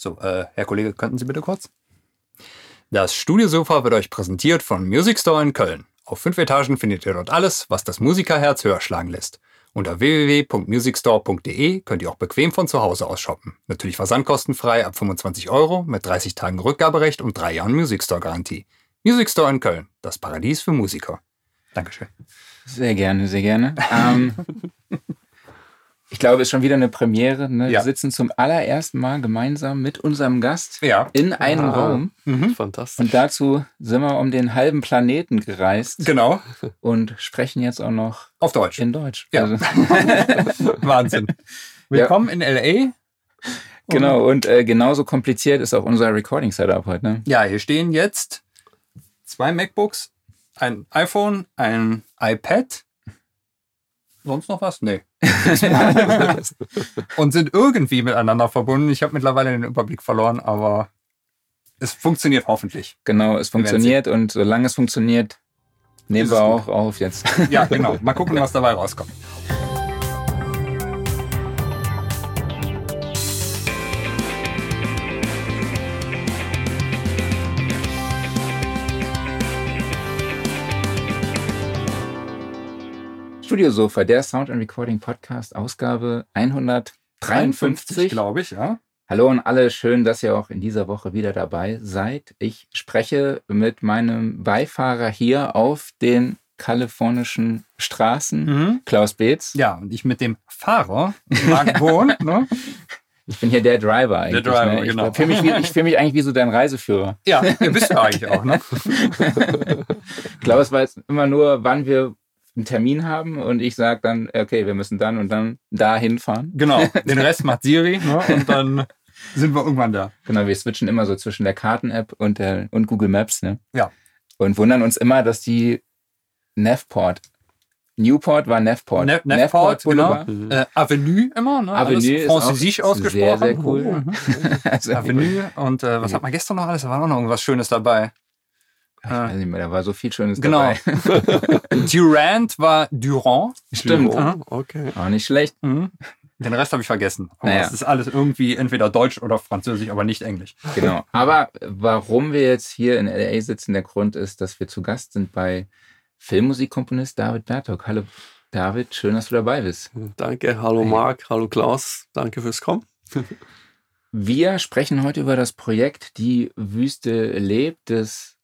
So, Herr Kollege, könnten Sie bitte kurz? Das Studiosofa wird euch präsentiert von Music Store in Köln. Auf 5 Etagen findet ihr dort alles, was das Musikerherz höher schlagen lässt. Unter www.musicstore.de könnt ihr auch bequem von zu Hause aus shoppen. Natürlich versandkostenfrei ab 25 € mit 30 Tagen Rückgaberecht und 3 Jahren Music Store Garantie. Music Store in Köln, das Paradies für Musiker. Dankeschön. Sehr gerne, sehr gerne. Ich glaube, es ist schon wieder eine Premiere. Ne? Ja. Wir sitzen zum allerersten Mal gemeinsam mit unserem Gast in einem Raum. Mhm. Fantastisch. Und dazu sind wir um den halben Planeten gereist. Genau. Und sprechen jetzt auch noch auf Deutsch. In Deutsch. Ja. Also. Wahnsinn. Willkommen in L.A. Genau, und genauso kompliziert ist auch unser Recording-Setup heute. Ne? Ja, hier stehen jetzt 2 MacBooks, ein iPhone, ein iPad. Sonst noch was? Nee. Und sind irgendwie miteinander verbunden. Ich habe mittlerweile den Überblick verloren, aber es funktioniert hoffentlich. Genau, es funktioniert und solange es funktioniert, nehmen wir auch auf jetzt. Ja, genau. Mal gucken, was dabei rauskommt. Studiosofa, der Sound and Recording Podcast, Ausgabe 153, glaube ich, ja. Hallo an alle, schön, dass ihr auch in dieser Woche wieder dabei seid. Ich spreche mit meinem Beifahrer hier auf den kalifornischen Straßen, Klaus Beetz. Ja, und ich mit dem Fahrer, Marc Bohn, ne? Ich bin hier der Driver eigentlich. Der Driver, ne? Genau. Ich fühle mich eigentlich wie so dein Reiseführer. Ja, du bist ja eigentlich auch, ne? Klaus weiß immer nur, wann wir einen Termin haben und ich sage dann, okay, wir müssen dann und dann da hinfahren. Genau, den Rest macht Siri, ne, und dann sind wir irgendwann da. Genau, wir switchen immer so zwischen der Karten-App und Google Maps, ne? Ja. Und wundern uns immer, dass die Newport Boulevard, genau. Avenue immer, ne? Avenue französisch ausgesprochen. Sehr, sehr cool. Also Avenue und was hat man gestern noch alles? Da war noch irgendwas Schönes dabei. Ich weiß nicht mehr, da war so viel Schönes dabei. Durand. Stimmt. Okay. Auch nicht schlecht. Mhm. Den Rest habe ich vergessen. Aber es ist alles irgendwie entweder Deutsch oder Französisch, aber nicht Englisch. Genau. Aber warum wir jetzt hier in L.A. sitzen, der Grund ist, dass wir zu Gast sind bei Filmmusikkomponist David Bertok. Hallo David, schön, dass du dabei bist. Danke. Hallo Marc, hallo Klaus. Danke fürs Kommen. Wir sprechen heute über das Projekt Die Wüste lebt des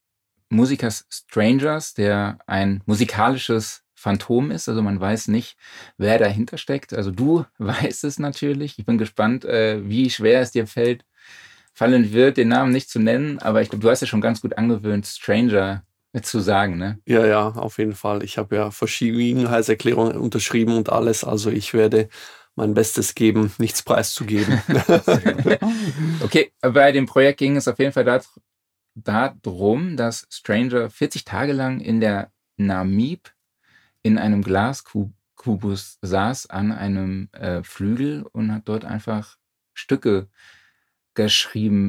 Musikers Strangers, der ein musikalisches Phantom ist. Also man weiß nicht, wer dahinter steckt. Also du weißt es natürlich. Ich bin gespannt, wie schwer es dir fallen wird, den Namen nicht zu nennen. Aber ich glaube, du hast ja schon ganz gut angewöhnt, Stranger zu sagen, ne? Ja, auf jeden Fall. Ich habe ja Verschwiegenheitserklärungen unterschrieben und alles. Also ich werde mein Bestes geben, nichts preiszugeben. Okay, bei dem Projekt ging es auf jeden Fall darum, dass Stranger 40 Tage lang in der Namib in einem Glaskubus saß an einem Flügel und hat dort einfach Stücke geschrieben.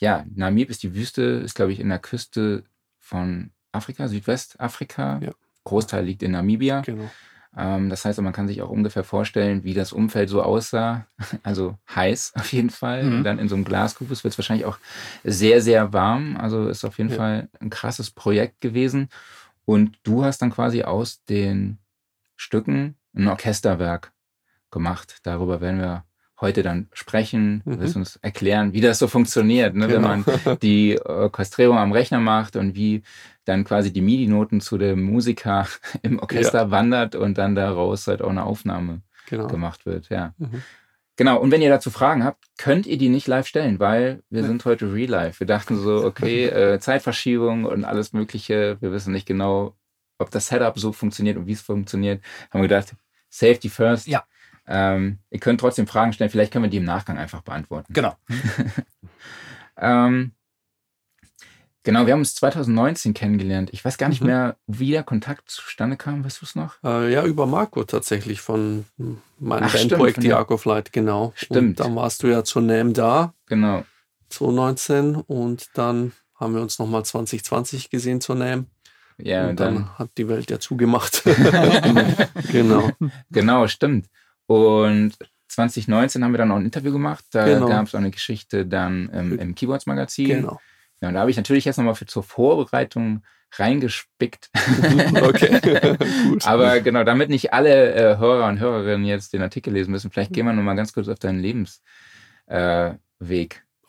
Namib ist die Wüste, ist glaube ich in der Küste von Afrika, Südwestafrika. Ja. Großteil liegt in Namibia. Genau. Das heißt, man kann sich auch ungefähr vorstellen, wie das Umfeld so aussah. Also heiß auf jeden Fall. Mhm. Und dann in so einem Glaskubus wird es wahrscheinlich auch sehr, sehr warm. Also ist auf jeden Fall ein krasses Projekt gewesen. Und du hast dann quasi aus den Stücken ein Orchesterwerk gemacht. Darüber werden wir heute dann sprechen. Du wirst uns erklären, wie das so funktioniert, ne? Genau. Wenn man die Orchestrierung am Rechner macht und wie dann quasi die MIDI-Noten zu dem Musiker im Orchester wandert und dann daraus halt auch eine Aufnahme gemacht wird. Ja. Mhm. Genau, und wenn ihr dazu Fragen habt, könnt ihr die nicht live stellen, weil wir sind heute real live. Wir dachten so, okay, Zeitverschiebung und alles Mögliche. Wir wissen nicht genau, ob das Setup so funktioniert und wie es funktioniert. Haben wir gedacht, Safety first. Ja. Ihr könnt trotzdem Fragen stellen, vielleicht können wir die im Nachgang einfach beantworten. Genau. Genau, wir haben uns 2019 kennengelernt. Ich weiß gar nicht mehr, wie der Kontakt zustande kam. Weißt du es noch? Über Marco tatsächlich von meinem Bandprojekt, die Arc of Light, genau. Stimmt. Und dann warst du ja zur NAMM da. Genau. 2019 und dann haben wir uns nochmal 2020 gesehen zur NAMM. Ja, und dann hat die Welt ja zugemacht. Genau. Genau, stimmt. Und 2019 haben wir dann noch ein Interview gemacht. Da gab es auch eine Geschichte dann im Keyboards-Magazin. Genau. Ja, und da habe ich natürlich jetzt nochmal zur Vorbereitung reingespickt. Okay, gut. Aber genau, damit nicht alle Hörer und Hörerinnen jetzt den Artikel lesen müssen, vielleicht gehen wir nochmal ganz kurz auf deinen Lebensweg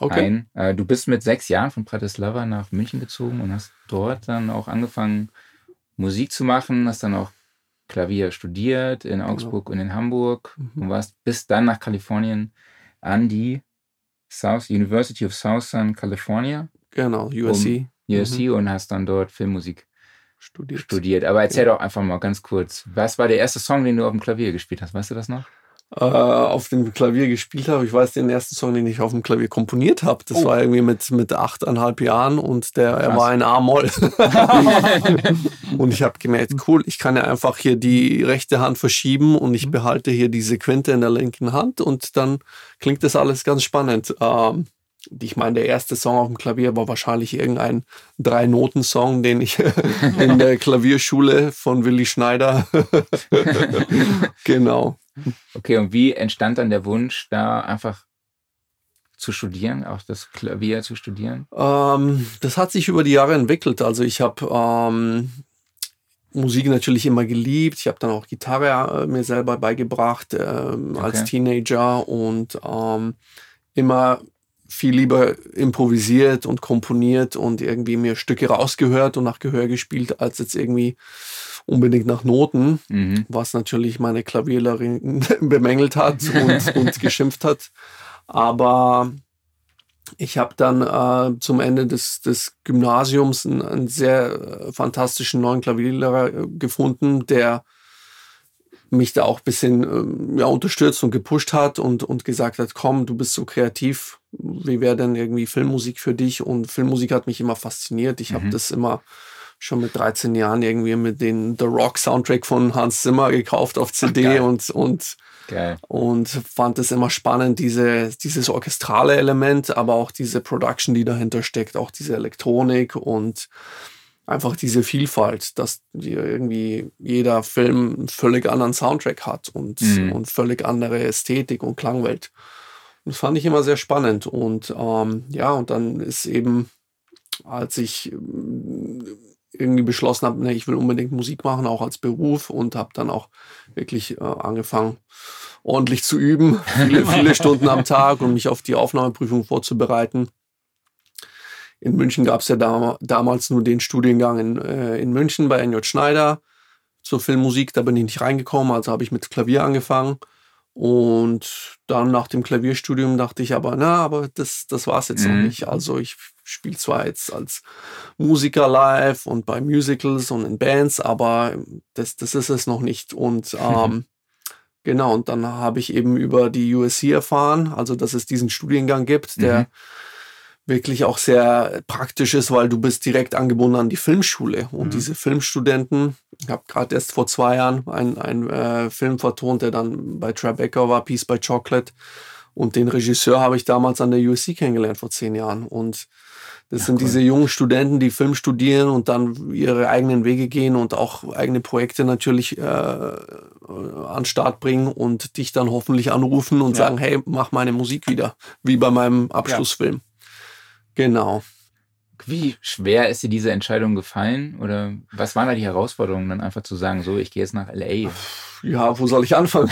ein. Du bist mit 6 Jahren von Bratislava nach München gezogen und hast dort dann auch angefangen, Musik zu machen, hast dann auch Klavier studiert in Augsburg und in Hamburg und warst bis dann nach Kalifornien an die University of Southern California. Genau, USC. Und hast dann dort Filmmusik studiert. Aber erzähl doch einfach mal ganz kurz, was war der erste Song, den du auf dem Klavier gespielt hast? Weißt du das noch? Auf dem Klavier gespielt habe. Ich weiß den ersten Song, den ich auf dem Klavier komponiert habe. Das war irgendwie mit 8,5 Jahren und er war in A-Moll. Und ich habe gemerkt, cool, ich kann ja einfach hier die rechte Hand verschieben und ich behalte hier diese Quinte in der linken Hand und dann klingt das alles ganz spannend. Ich meine, der erste Song auf dem Klavier war wahrscheinlich irgendein 3-Noten-Song, den ich in der Klavierschule von Willi Schneider. Genau. Okay, und wie entstand dann der Wunsch, da einfach zu studieren, auch das Klavier zu studieren? Das hat sich über die Jahre entwickelt. Also ich habe Musik natürlich immer geliebt. Ich habe dann auch Gitarre mir selber beigebracht als Teenager und immer viel lieber improvisiert und komponiert und irgendwie mir Stücke rausgehört und nach Gehör gespielt, als jetzt irgendwie unbedingt nach Noten, was natürlich meine Klavierlehrerin bemängelt hat und geschimpft hat. Aber ich habe dann zum Ende des Gymnasiums einen sehr fantastischen neuen Klavierlehrer gefunden, der mich da auch ein bisschen unterstützt und gepusht hat und gesagt hat, komm, du bist so kreativ, wie wäre denn irgendwie Filmmusik für dich? Und Filmmusik hat mich immer fasziniert. Ich habe das immer schon mit 13 Jahren irgendwie mit den The Rock Soundtrack von Hans Zimmer gekauft auf CD und fand es immer spannend, dieses orchestrale Element, aber auch diese Production, die dahinter steckt, auch diese Elektronik und einfach diese Vielfalt, dass irgendwie jeder Film einen völlig anderen Soundtrack hat und völlig andere Ästhetik und Klangwelt. Das fand ich immer sehr spannend und und dann ist eben, als ich irgendwie beschlossen habe, ich will unbedingt Musik machen, auch als Beruf, und habe dann auch wirklich angefangen, ordentlich zu üben, viele Stunden am Tag und mich auf die Aufnahmeprüfung vorzubereiten. In München gab es ja damals nur den Studiengang in München bei Enjott Schneider zur Filmmusik, da bin ich nicht reingekommen, also habe ich mit Klavier angefangen. Und dann nach dem Klavierstudium dachte ich aber das war es jetzt noch nicht. Also ich spiele zwar jetzt als Musiker live und bei Musicals und in Bands, aber das ist es noch nicht. Und und dann habe ich eben über die USC erfahren, also dass es diesen Studiengang gibt, der wirklich auch sehr praktisch ist, weil du bist direkt angebunden an die Filmschule. Und diese Filmstudenten, ich habe gerade erst vor 2 Jahren einen Film vertont, der dann bei Tribeca war, Peace by Chocolate. Und den Regisseur habe ich damals an der USC kennengelernt, vor 10 Jahren. Und das sind diese jungen Studenten, die Film studieren und dann ihre eigenen Wege gehen und auch eigene Projekte natürlich an den Start bringen und dich dann hoffentlich anrufen und sagen, hey, mach meine Musik wieder, wie bei meinem Abschlussfilm. Ja. Genau. Wie schwer ist dir diese Entscheidung gefallen? Oder was waren da die Herausforderungen, dann einfach zu sagen, so, ich gehe jetzt nach L.A.? Ja, wo soll ich anfangen?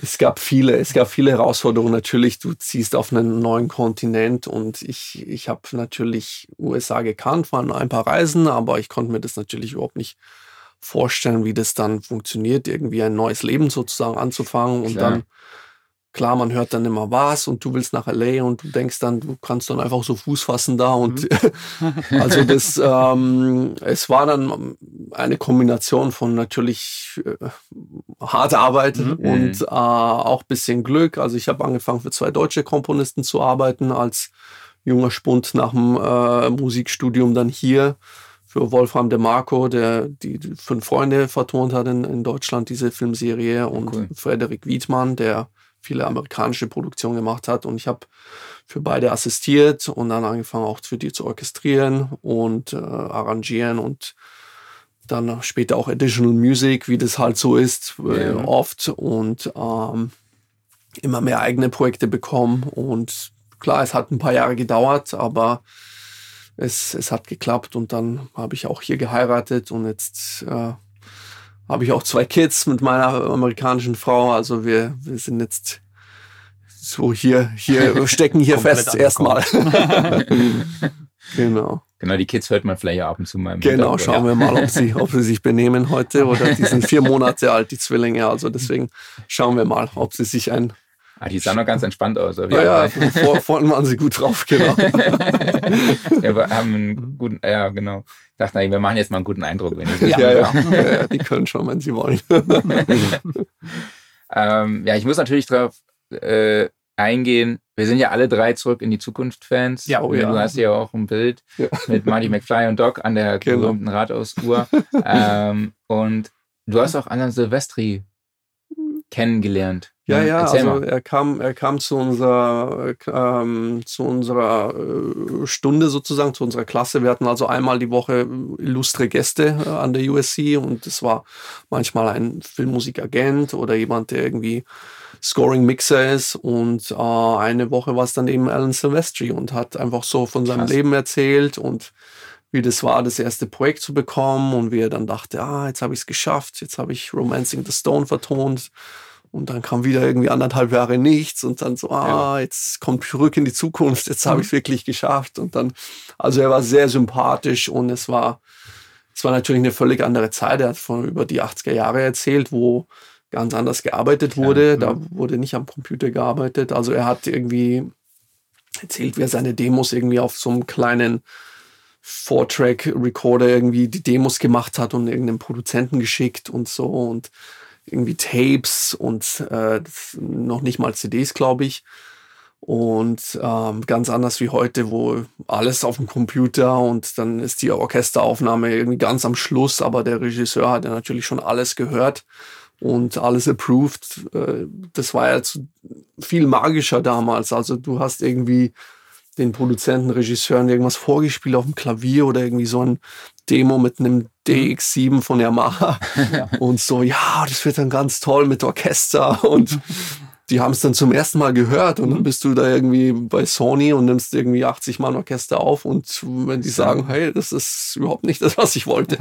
Es gab viele Herausforderungen. Natürlich, du ziehst auf einen neuen Kontinent und ich habe natürlich USA gekannt, waren ein paar Reisen, aber ich konnte mir das natürlich überhaupt nicht vorstellen, wie das dann funktioniert, irgendwie ein neues Leben sozusagen anzufangen. Klar. Und dann klar, man hört dann immer was und du willst nach L.A. und du denkst dann, du kannst dann einfach so Fuß fassen da. Und also das, es war dann eine Kombination von natürlich harter Arbeit und auch ein bisschen Glück. Also ich habe angefangen, für 2 deutsche Komponisten zu arbeiten, als junger Spund nach dem Musikstudium dann hier für Wolfram DeMarco, der die 5 Freunde vertont hat in Deutschland, diese Filmserie. Und Frederik Wiedmann, der viele amerikanische Produktionen gemacht hat, und ich habe für beide assistiert und dann angefangen auch für die zu orchestrieren und arrangieren und Dann später auch Additional Music, wie das halt so ist, oft. Und immer mehr eigene Projekte bekommen. Und klar, es hat ein paar Jahre gedauert, aber es hat geklappt. Und dann habe ich auch hier geheiratet. Und jetzt habe ich auch 2 Kids mit meiner amerikanischen Frau. Also wir sind jetzt so hier stecken hier fest erstmal. Genau. Genau, die Kids hört man vielleicht ab und zu mal. Genau, schauen wir mal, ob sie sich benehmen heute, oder die sind 4 Monate alt, die Zwillinge. Also deswegen schauen wir mal, ob sie sich ein... Ah, die sahen noch ganz entspannt aus. Ja, vorhin waren sie gut drauf, genau. Ja, wir haben einen guten... Ja, genau. Ich dachte, wir machen jetzt mal einen guten Eindruck. Wenn ich ja, die können schon, wenn sie wollen. Ich muss natürlich drauf eingehen. Wir sind ja alle 3 Zurück in die Zukunft-Fans. Ja, du hast ja auch ein Bild mit Marty McFly und Doc an der berühmten Rathausuhr. Und du hast auch Alan Silvestri kennengelernt. Ja, also er kam zu unserer Stunde sozusagen, zu unserer Klasse. Wir hatten also einmal die Woche illustre Gäste an der USC, und das war manchmal ein Filmmusikagent oder jemand, der irgendwie Scoring-Mixer ist, und eine Woche war es dann eben Alan Silvestri und hat einfach so von seinem Leben erzählt und wie das war, das erste Projekt zu bekommen, und wie er dann dachte, jetzt habe ich es geschafft, jetzt habe ich Romancing the Stone vertont. Und dann kam wieder irgendwie anderthalb Jahre nichts, und dann so, jetzt kommt Zurück in die Zukunft, jetzt habe ich es wirklich geschafft. Und dann, also er war sehr sympathisch, und es war natürlich eine völlig andere Zeit. Er hat von über die 80er Jahre erzählt, wo ganz anders gearbeitet wurde. Da wurde nicht am Computer gearbeitet. Also er hat irgendwie erzählt, wie er seine Demos irgendwie auf so einem kleinen 4-Track-Recorder irgendwie die Demos gemacht hat und irgendeinem Produzenten geschickt und so, und irgendwie Tapes und noch nicht mal CDs, glaube ich. Und ganz anders wie heute, wo alles auf dem Computer, und dann ist die Orchesteraufnahme irgendwie ganz am Schluss, aber der Regisseur hat ja natürlich schon alles gehört und alles approved. Das war ja viel magischer damals. Also du hast irgendwie den Produzenten, Regisseuren irgendwas vorgespielt auf dem Klavier oder irgendwie so ein Demo mit einem DX7 von Yamaha und so, das wird dann ganz toll mit Orchester, und die haben es dann zum ersten Mal gehört, und dann bist du da irgendwie bei Sony und nimmst irgendwie 80 Mann Orchester auf, und wenn die sagen, hey, das ist überhaupt nicht das, was ich wollte,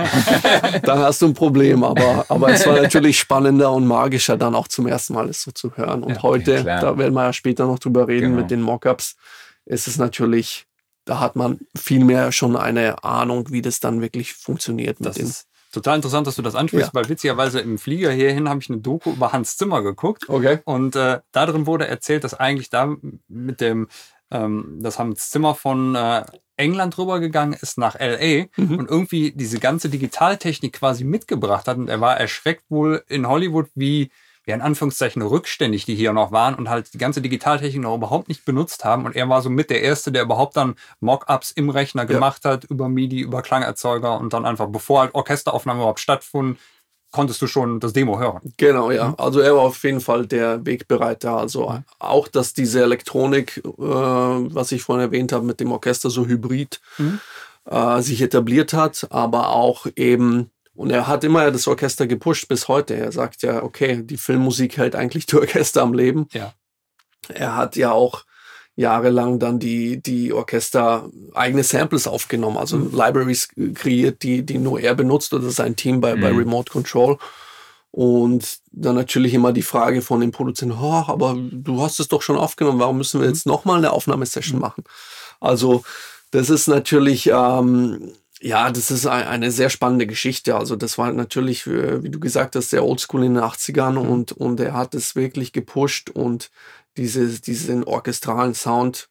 dann hast du ein Problem, aber es war natürlich spannender und magischer, dann auch zum ersten Mal es so zu hören, und heute, da werden wir ja später noch drüber reden mit den Mockups, ist es natürlich, da hat man viel mehr schon eine Ahnung, wie das dann wirklich funktioniert. Das ist total interessant, dass du das ansprichst, weil witzigerweise im Flieger hierhin habe ich eine Doku über Hans Zimmer geguckt. Okay. Und darin wurde erzählt, dass eigentlich da mit dem, dass Hans Zimmer von England rübergegangen ist nach L.A. und irgendwie diese ganze Digitaltechnik quasi mitgebracht hat. Und er war erschreckt wohl in Hollywood, wie in Anführungszeichen rückständig die hier noch waren und halt die ganze Digitaltechnik noch überhaupt nicht benutzt haben. Und er war so mit der Erste, der überhaupt dann Mockups im Rechner gemacht hat, über MIDI, über Klangerzeuger, und dann einfach, bevor halt Orchesteraufnahmen überhaupt stattfanden, konntest du schon das Demo hören. Genau, ja. Also er war auf jeden Fall der Wegbereiter. Also auch, dass diese Elektronik, was ich vorhin erwähnt habe, mit dem Orchester so hybrid sich etabliert hat, aber auch eben. Und er hat immer das Orchester gepusht bis heute. Er sagt ja, okay, die Filmmusik hält eigentlich die Orchester am Leben. Ja. Er hat ja auch jahrelang dann die Orchester eigene Samples aufgenommen, also Libraries kreiert, die nur er benutzt oder sein Team bei Remote Control. Und dann natürlich immer die Frage von dem Produzenten, aber du hast es doch schon aufgenommen, warum müssen wir jetzt nochmal eine Aufnahmesession machen? Also das ist natürlich... das ist eine sehr spannende Geschichte. Also das war natürlich, wie du gesagt hast, sehr oldschool in den 80ern, und er hat es wirklich gepusht und diesen orchestralen Sound,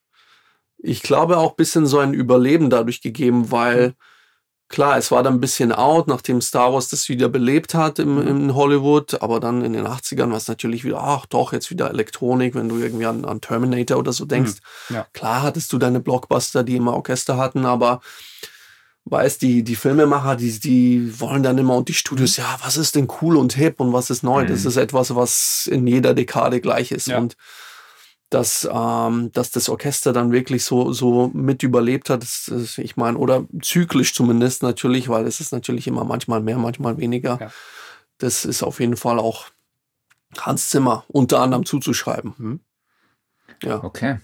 ich glaube, auch ein bisschen so ein Überleben dadurch gegeben, weil klar, es war dann ein bisschen out, nachdem Star Wars das wieder belebt hat in Hollywood, aber dann in den 80ern war es natürlich wieder, jetzt wieder Elektronik, wenn du irgendwie an Terminator oder so denkst. Ja. Klar hattest du deine Blockbuster, die immer Orchester hatten, aber weißt, die Filmemacher, die wollen dann immer, und die Studios, was ist denn cool und hip und was ist neu? Das ist etwas, was in jeder Dekade gleich ist. Und dass das Orchester dann wirklich so mit überlebt hat, das, ich meine, oder zyklisch zumindest natürlich, weil es ist natürlich immer manchmal mehr, manchmal weniger. Ja. Das ist auf jeden Fall auch Hans Zimmer unter anderem zuzuschreiben. Hm? Ja. Okay.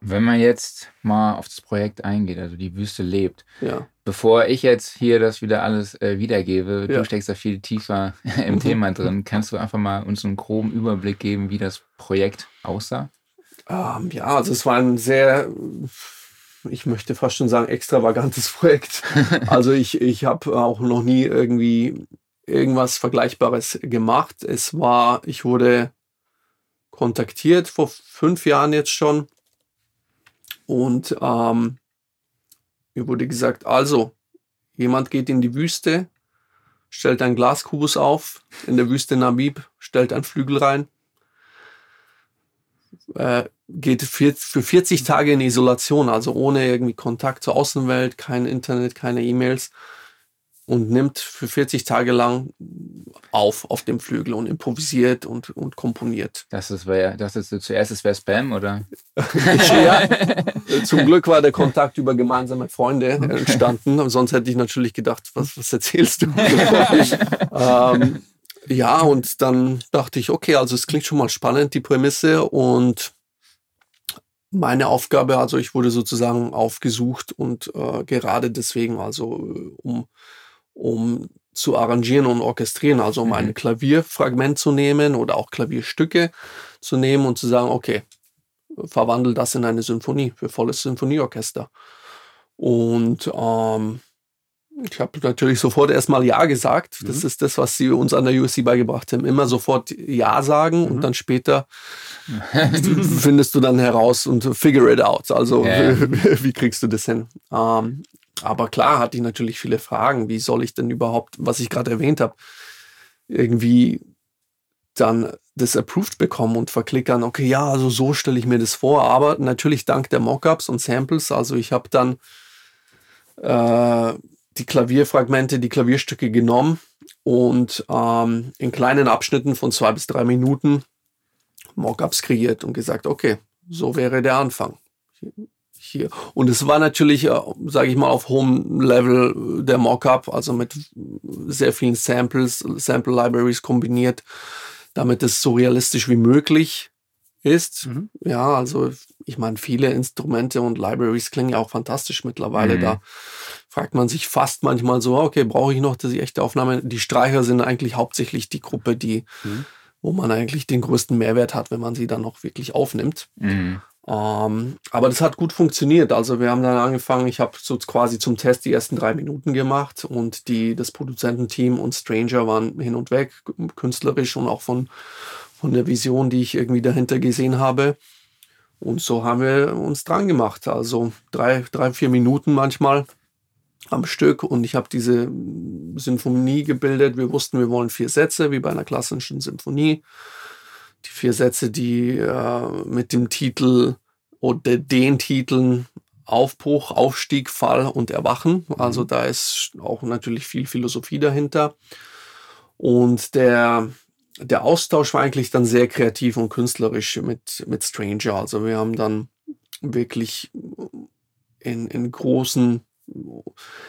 Wenn man jetzt mal auf das Projekt eingeht, also die Wüste lebt, ja. Bevor ich jetzt hier das wieder alles wiedergebe, ja. Du steckst da viel tiefer im Thema drin, kannst du einfach mal uns einen groben Überblick geben, wie das Projekt aussah? Ja, also es war ein sehr, ich möchte fast schon sagen, extravagantes Projekt. Also ich habe auch noch nie irgendwie irgendwas Vergleichbares gemacht. Ich wurde kontaktiert vor 5 Jahren jetzt schon. Und mir wurde gesagt, also, jemand geht in die Wüste, stellt einen Glaskubus auf, in der Wüste Namib, stellt einen Flügel rein, geht für 40 Tage in Isolation, also ohne irgendwie Kontakt zur Außenwelt, kein Internet, keine E-Mails und nimmt für 40 Tage lang auf dem Flügel und improvisiert und komponiert. Das wäre Spam, oder? Ja, zum Glück war der Kontakt über gemeinsame Freunde entstanden. Sonst hätte ich natürlich gedacht, was erzählst du? Ja, und dann dachte ich, okay, also es klingt schon mal spannend, die Prämisse. Und meine Aufgabe, also ich wurde sozusagen aufgesucht und gerade deswegen, also um zu arrangieren und orchestrieren, also um ein Klavierfragment zu nehmen oder auch Klavierstücke zu nehmen und zu sagen, okay, verwandle das in eine Symphonie, für volles Symphonieorchester. Und ich habe natürlich sofort erstmal Ja gesagt. Das ist das, was sie uns an der USC beigebracht haben. Immer sofort Ja sagen und dann später findest du dann heraus und figure it out. Also wie kriegst du das hin? Aber klar hatte ich natürlich viele Fragen. Wie soll ich denn überhaupt, was ich gerade erwähnt habe, irgendwie dann das approved bekommen und verklickern? Okay, ja, also so stelle ich mir das vor. Aber natürlich dank der Mockups und Samples. Also ich habe dann die Klavierfragmente, die Klavierstücke genommen und in kleinen Abschnitten von 2 bis 3 Minuten Mockups kreiert und gesagt, okay, so wäre der Anfang. Hier. Und es war natürlich, sage ich mal, auf hohem Level der Mockup, also mit sehr vielen Samples, Sample Libraries kombiniert, damit es so realistisch wie möglich ist. Mhm. Ja, also ich meine, viele Instrumente und Libraries klingen ja auch fantastisch mittlerweile. Da fragt man sich fast manchmal so, okay, brauche ich noch die echte Aufnahme? Die Streicher sind eigentlich hauptsächlich die Gruppe, die, wo man eigentlich den größten Mehrwert hat, wenn man sie dann auch wirklich aufnimmt. Aber das hat gut funktioniert. Also wir haben dann angefangen, ich habe so quasi zum Test die ersten 3 Minuten gemacht und das Produzententeam und Stranger waren hin und weg, künstlerisch und auch von der Vision, die ich irgendwie dahinter gesehen habe. Und so haben wir uns dran gemacht. Also 3-4 Minuten manchmal am Stück. Und ich habe diese Symphonie gebildet. Wir wussten, wir wollen 4 Sätze, wie bei einer klassischen Symphonie. Die 4 Sätze, die mit dem Titel oder den Titeln Aufbruch, Aufstieg, Fall und Erwachen. Also da ist auch natürlich viel Philosophie dahinter. Und der Austausch war eigentlich dann sehr kreativ und künstlerisch mit Stranger. Also wir haben dann wirklich in großen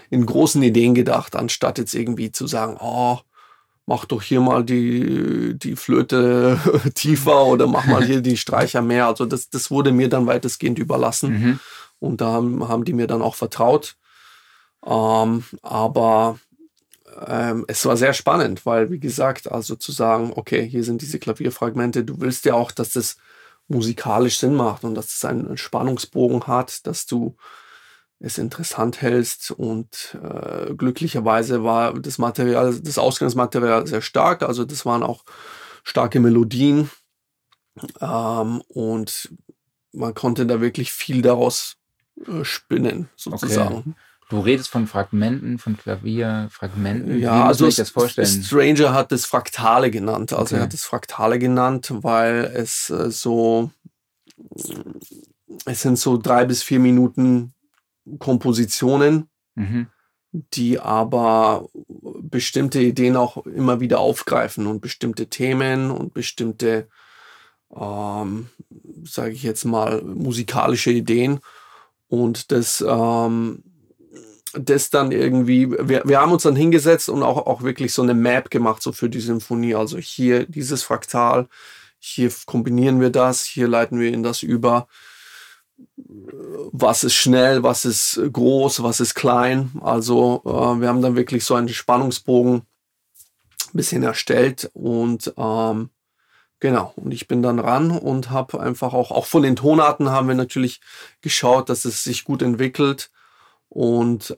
Ideen gedacht, anstatt jetzt irgendwie zu sagen, oh, mach doch hier mal die Flöte tiefer oder mach mal hier die Streicher mehr. Also das wurde mir dann weitestgehend überlassen. Und da haben die mir dann auch vertraut. Aber es war sehr spannend, weil, wie gesagt, also zu sagen, okay, hier sind diese Klavierfragmente, du willst ja auch, dass das musikalisch Sinn macht und dass es einen Spannungsbogen hat, dass du es interessant hältst und glücklicherweise war das Ausgangsmaterial sehr stark, also das waren auch starke Melodien und man konnte da wirklich viel daraus spinnen, sozusagen. Okay. Du redest von Fragmenten, von Klavierfragmenten. Ja, wie muss ich das vorstellen? Stranger hat das Fraktale genannt. Also er hat das Fraktale genannt, weil es sind so 3 bis 4 Minuten Kompositionen, die aber bestimmte Ideen auch immer wieder aufgreifen und bestimmte Themen und bestimmte sage ich jetzt mal, musikalische Ideen und das dann irgendwie, wir haben uns dann hingesetzt und auch wirklich so eine Map gemacht, so für die Symphonie, also hier dieses Fraktal, hier kombinieren wir das, hier leiten wir in das über, was ist schnell, was ist groß, was ist klein, also wir haben dann wirklich so einen Spannungsbogen ein bisschen erstellt und genau, und ich bin dann ran und habe einfach auch von den Tonarten haben wir natürlich geschaut, dass es sich gut entwickelt. Und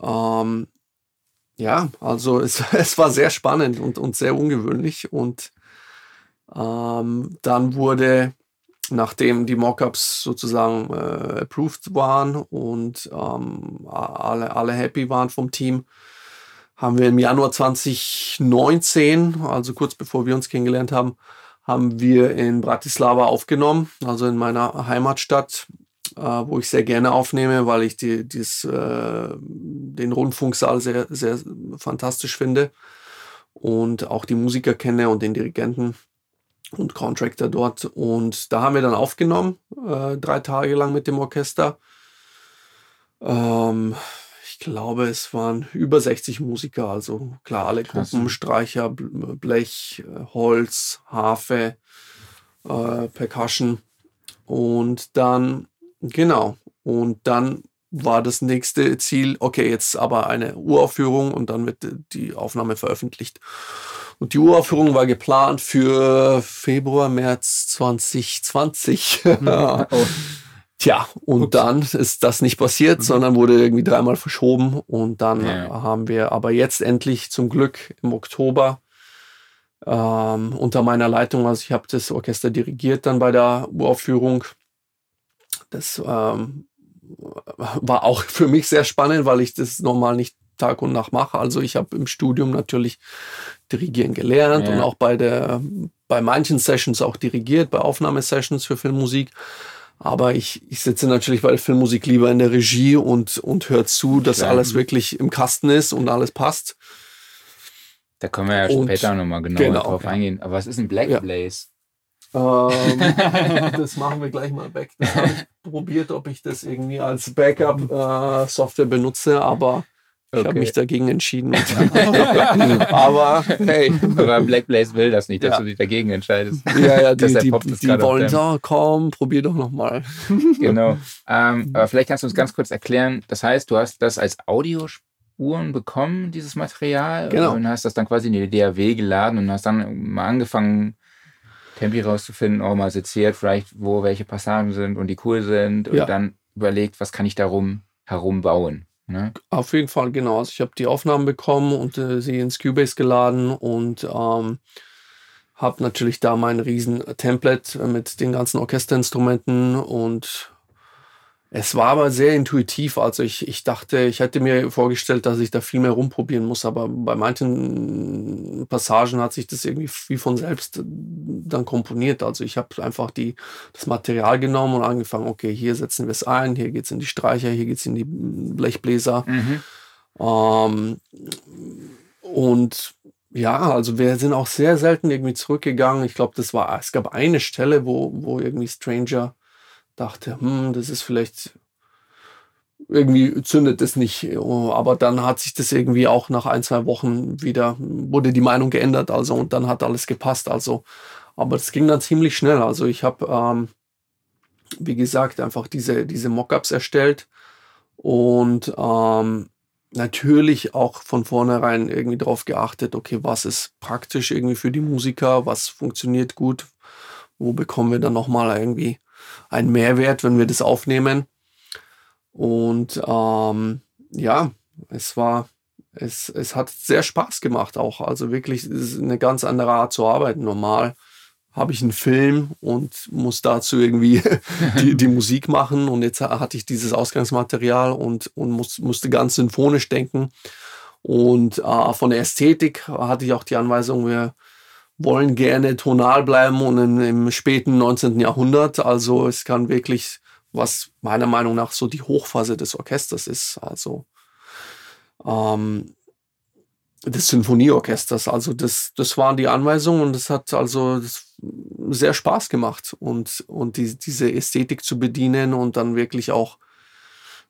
ja, also es war sehr spannend und sehr ungewöhnlich. Und dann wurde, nachdem die Mockups sozusagen approved waren und alle happy waren vom Team, haben wir im Januar 2019, also kurz bevor wir uns kennengelernt haben, haben wir in Bratislava aufgenommen, also in meiner Heimatstadt, wo ich sehr gerne aufnehme, weil ich den Rundfunksaal sehr, sehr fantastisch finde und auch die Musiker kenne und den Dirigenten und Contractor dort. Und da haben wir dann aufgenommen, 3 Tage lang mit dem Orchester. Ich glaube, es waren über 60 Musiker, also klar, alle Gruppen, Streicher, Blech, Holz, Harfe, Percussion und dann, genau, und dann war das nächste Ziel, okay, jetzt aber eine Uraufführung und dann wird die Aufnahme veröffentlicht. Und die Uraufführung war geplant für Februar, März 2020. Oh. Tja, und dann ist das nicht passiert, sondern wurde irgendwie 3-mal verschoben. Und dann haben wir aber jetzt endlich zum Glück im Oktober unter meiner Leitung, also ich habe das Orchester dirigiert dann bei der Uraufführung. Das war auch für mich sehr spannend, weil ich das normal nicht Tag und Nacht mache. Also ich habe im Studium natürlich dirigieren gelernt und auch bei manchen Sessions auch dirigiert, bei Aufnahmesessions für Filmmusik. Aber ich sitze natürlich bei der Filmmusik lieber in der Regie und höre zu, dass alles wirklich im Kasten ist und alles passt. Da können wir ja später nochmal genau drauf eingehen. Aber was ist ein Black Blaze? Das machen wir gleich mal weg. Das habe ich probiert, ob ich das irgendwie als Backup-Software benutze, aber ich habe mich dagegen entschieden. Aber hey. Aber Black Blaze will das nicht, dass du dich dagegen entscheidest. Ja, die wollen da, komm, probier doch nochmal. Genau. Aber vielleicht kannst du uns ganz kurz erklären, das heißt, du hast das als Audiospuren bekommen, dieses Material, und hast das dann quasi in die DAW geladen und hast dann mal angefangen, Tempi rauszufinden, auch mal seziert, vielleicht wo welche Passagen sind und die cool sind und dann überlegt, was kann ich darum herum bauen. Ne? Auf jeden Fall, genau. Also ich habe die Aufnahmen bekommen und sie ins Cubase geladen und habe natürlich da mein riesen Template mit den ganzen Orchesterinstrumenten und es war aber sehr intuitiv. Also ich dachte, ich hätte mir vorgestellt, dass ich da viel mehr rumprobieren muss, aber bei manchen Passagen hat sich das irgendwie wie von selbst dann komponiert. Also ich habe einfach das Material genommen und angefangen, okay, hier setzen wir es ein, hier geht es in die Streicher, hier geht es in die Blechbläser. Und ja, also wir sind auch sehr selten irgendwie zurückgegangen. Ich glaube, es gab eine Stelle, wo irgendwie Stranger dachte, das ist vielleicht, irgendwie zündet es nicht. Aber dann hat sich das irgendwie auch nach 1-2 Wochen wieder, wurde die Meinung geändert, also und dann hat alles gepasst. Also, aber es ging dann ziemlich schnell. Also ich habe, wie gesagt, einfach diese Mockups erstellt und natürlich auch von vornherein irgendwie drauf geachtet, okay, was ist praktisch irgendwie für die Musiker, was funktioniert gut, wo bekommen wir dann nochmal irgendwie ein Mehrwert, wenn wir das aufnehmen. Und ja, es hat sehr Spaß gemacht auch. Also wirklich, es ist eine ganz andere Art zu arbeiten. Normal habe ich einen Film und muss dazu irgendwie die Musik machen. Und jetzt hatte ich dieses Ausgangsmaterial und musste ganz symphonisch denken. Und von der Ästhetik hatte ich auch die Anweisung, wir wollen gerne tonal bleiben und im späten 19. Jahrhundert. Also es kann wirklich, was meiner Meinung nach so die Hochphase des Orchesters ist. Also des Sinfonieorchesters. Also das waren die Anweisungen und es hat also sehr Spaß gemacht und diese Ästhetik zu bedienen und dann wirklich auch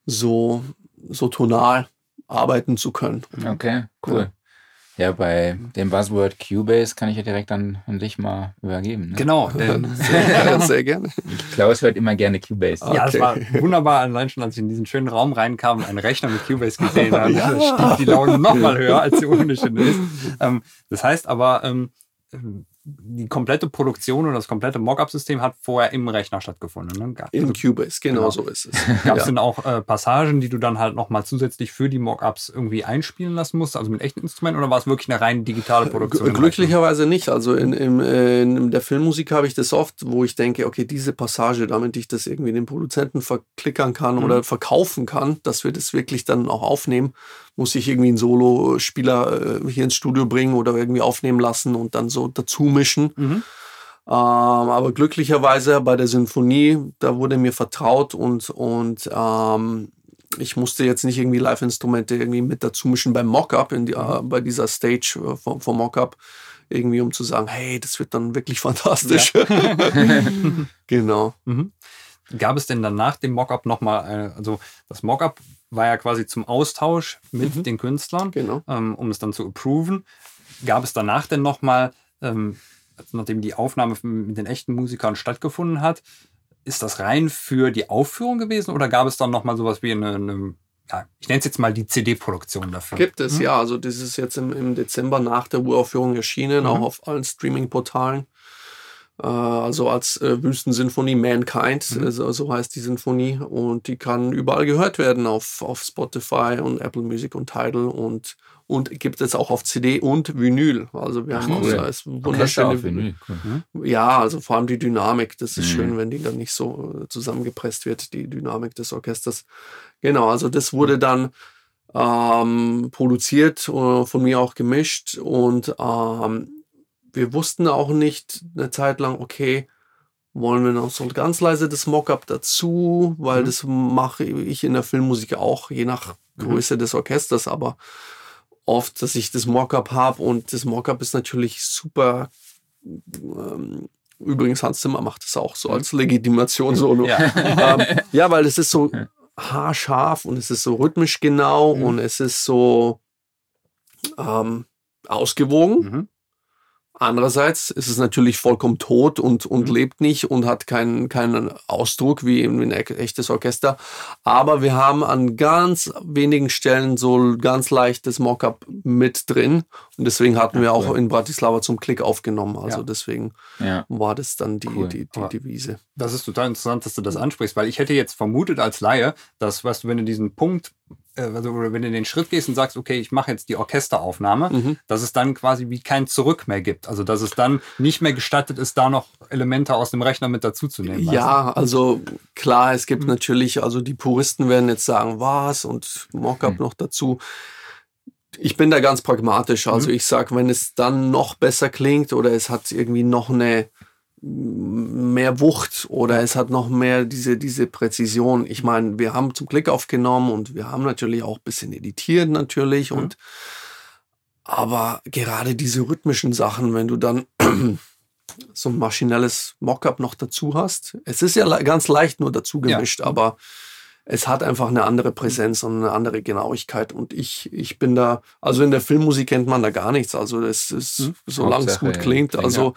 so tonal arbeiten zu können. Okay, cool. Ja, bei dem Buzzword Cubase kann ich ja direkt an dich mal übergeben. Ne? Genau. Sehr gerne. Klaus hört immer gerne Cubase. Okay. Ja, das war wunderbar. Allein schon, als ich in diesen schönen Raum reinkam und einen Rechner mit Cubase gesehen habe, stieg die Laune nochmal höher, als sie ohnehin ist. Das heißt aber, die komplette Produktion oder das komplette Mockup-System hat vorher im Rechner stattgefunden. Ne? In Cubase, genau so ist es. Gab es denn auch Passagen, die du dann halt nochmal zusätzlich für die Mockups irgendwie einspielen lassen musst, also mit echten Instrumenten, oder war es wirklich eine rein digitale Produktion? Glücklicherweise nicht. Also in der Filmmusik habe ich das oft, wo ich denke, okay, diese Passage, damit ich das irgendwie den Produzenten verklickern kann oder verkaufen kann, dass wir das wirklich dann auch aufnehmen, muss ich irgendwie einen Solospieler hier ins Studio bringen oder irgendwie aufnehmen lassen und dann so dazu mischen. Aber glücklicherweise bei der Sinfonie, da wurde mir vertraut und ich musste jetzt nicht irgendwie Live-Instrumente irgendwie mit dazu mischen beim Mockup, bei dieser Stage vom Mockup, irgendwie um zu sagen, hey, das wird dann wirklich fantastisch. Ja. Genau. Mhm. Gab es denn dann nach dem Mockup nochmal, also das Mockup war ja quasi zum Austausch mit den Künstlern, genau, um es dann zu approven. Gab es danach denn nochmal, nachdem die Aufnahme mit den echten Musikern stattgefunden hat, ist das rein für die Aufführung gewesen oder gab es dann nochmal sowas wie eine, ich nenne es jetzt mal die CD-Produktion dafür? Gibt es, ja. Also das ist jetzt im Dezember nach der Uraufführung erschienen, auch auf allen Streaming-Portalen. Also als Wüstensinfonie Mankind, so heißt die Sinfonie, und die kann überall gehört werden auf Spotify und Apple Music und Tidal und gibt es auch auf CD und Vinyl. Also wir haben als wunderschöne Vinyl. Cool. Ja, also vor allem die Dynamik, das ist schön, wenn die dann nicht so zusammengepresst wird, die Dynamik des Orchesters. Genau, also das wurde dann produziert, von mir auch gemischt und wir wussten auch nicht eine Zeit lang, okay, wollen wir noch so ganz leise das Mockup dazu, weil das mache ich in der Filmmusik auch, je nach Größe des Orchesters, aber oft, dass ich das Mockup habe und das Mockup ist natürlich super. Übrigens, Hans Zimmer macht das auch so als Legitimation Solo. Ja. Ja, weil es ist so haarscharf und es ist so rhythmisch genau und es ist so ausgewogen. Andererseits ist es natürlich vollkommen tot und lebt nicht und hat keinen Ausdruck wie ein echtes Orchester. Aber wir haben an ganz wenigen Stellen so ganz leichtes Mockup mit drin. Und deswegen hatten wir auch in Bratislava zum Klick aufgenommen. Also deswegen war das dann die Devise. Das ist total interessant, dass du das ansprichst, weil ich hätte jetzt vermutet als Laie, dass, weißt du, wenn du diesen Punkt, also wenn du den Schritt gehst und sagst, okay, ich mache jetzt die Orchesteraufnahme, dass es dann quasi wie kein Zurück mehr gibt. Also dass es dann nicht mehr gestattet ist, da noch Elemente aus dem Rechner mit dazuzunehmen. Ja, also klar, es gibt natürlich, also die Puristen werden jetzt sagen, was und Mockup noch dazu. Ich bin da ganz pragmatisch. Also ich sage, wenn es dann noch besser klingt oder es hat irgendwie noch mehr Wucht oder es hat noch mehr diese Präzision. Ich meine, wir haben zum Klick aufgenommen und wir haben natürlich auch ein bisschen editiert natürlich und aber gerade diese rhythmischen Sachen, wenn du dann so ein maschinelles Mockup noch dazu hast, es ist ja ganz leicht nur dazu gemischt, aber es hat einfach eine andere Präsenz und eine andere Genauigkeit und ich bin da, also in der Filmmusik kennt man da gar nichts, also es ist, solange es gut klingt, also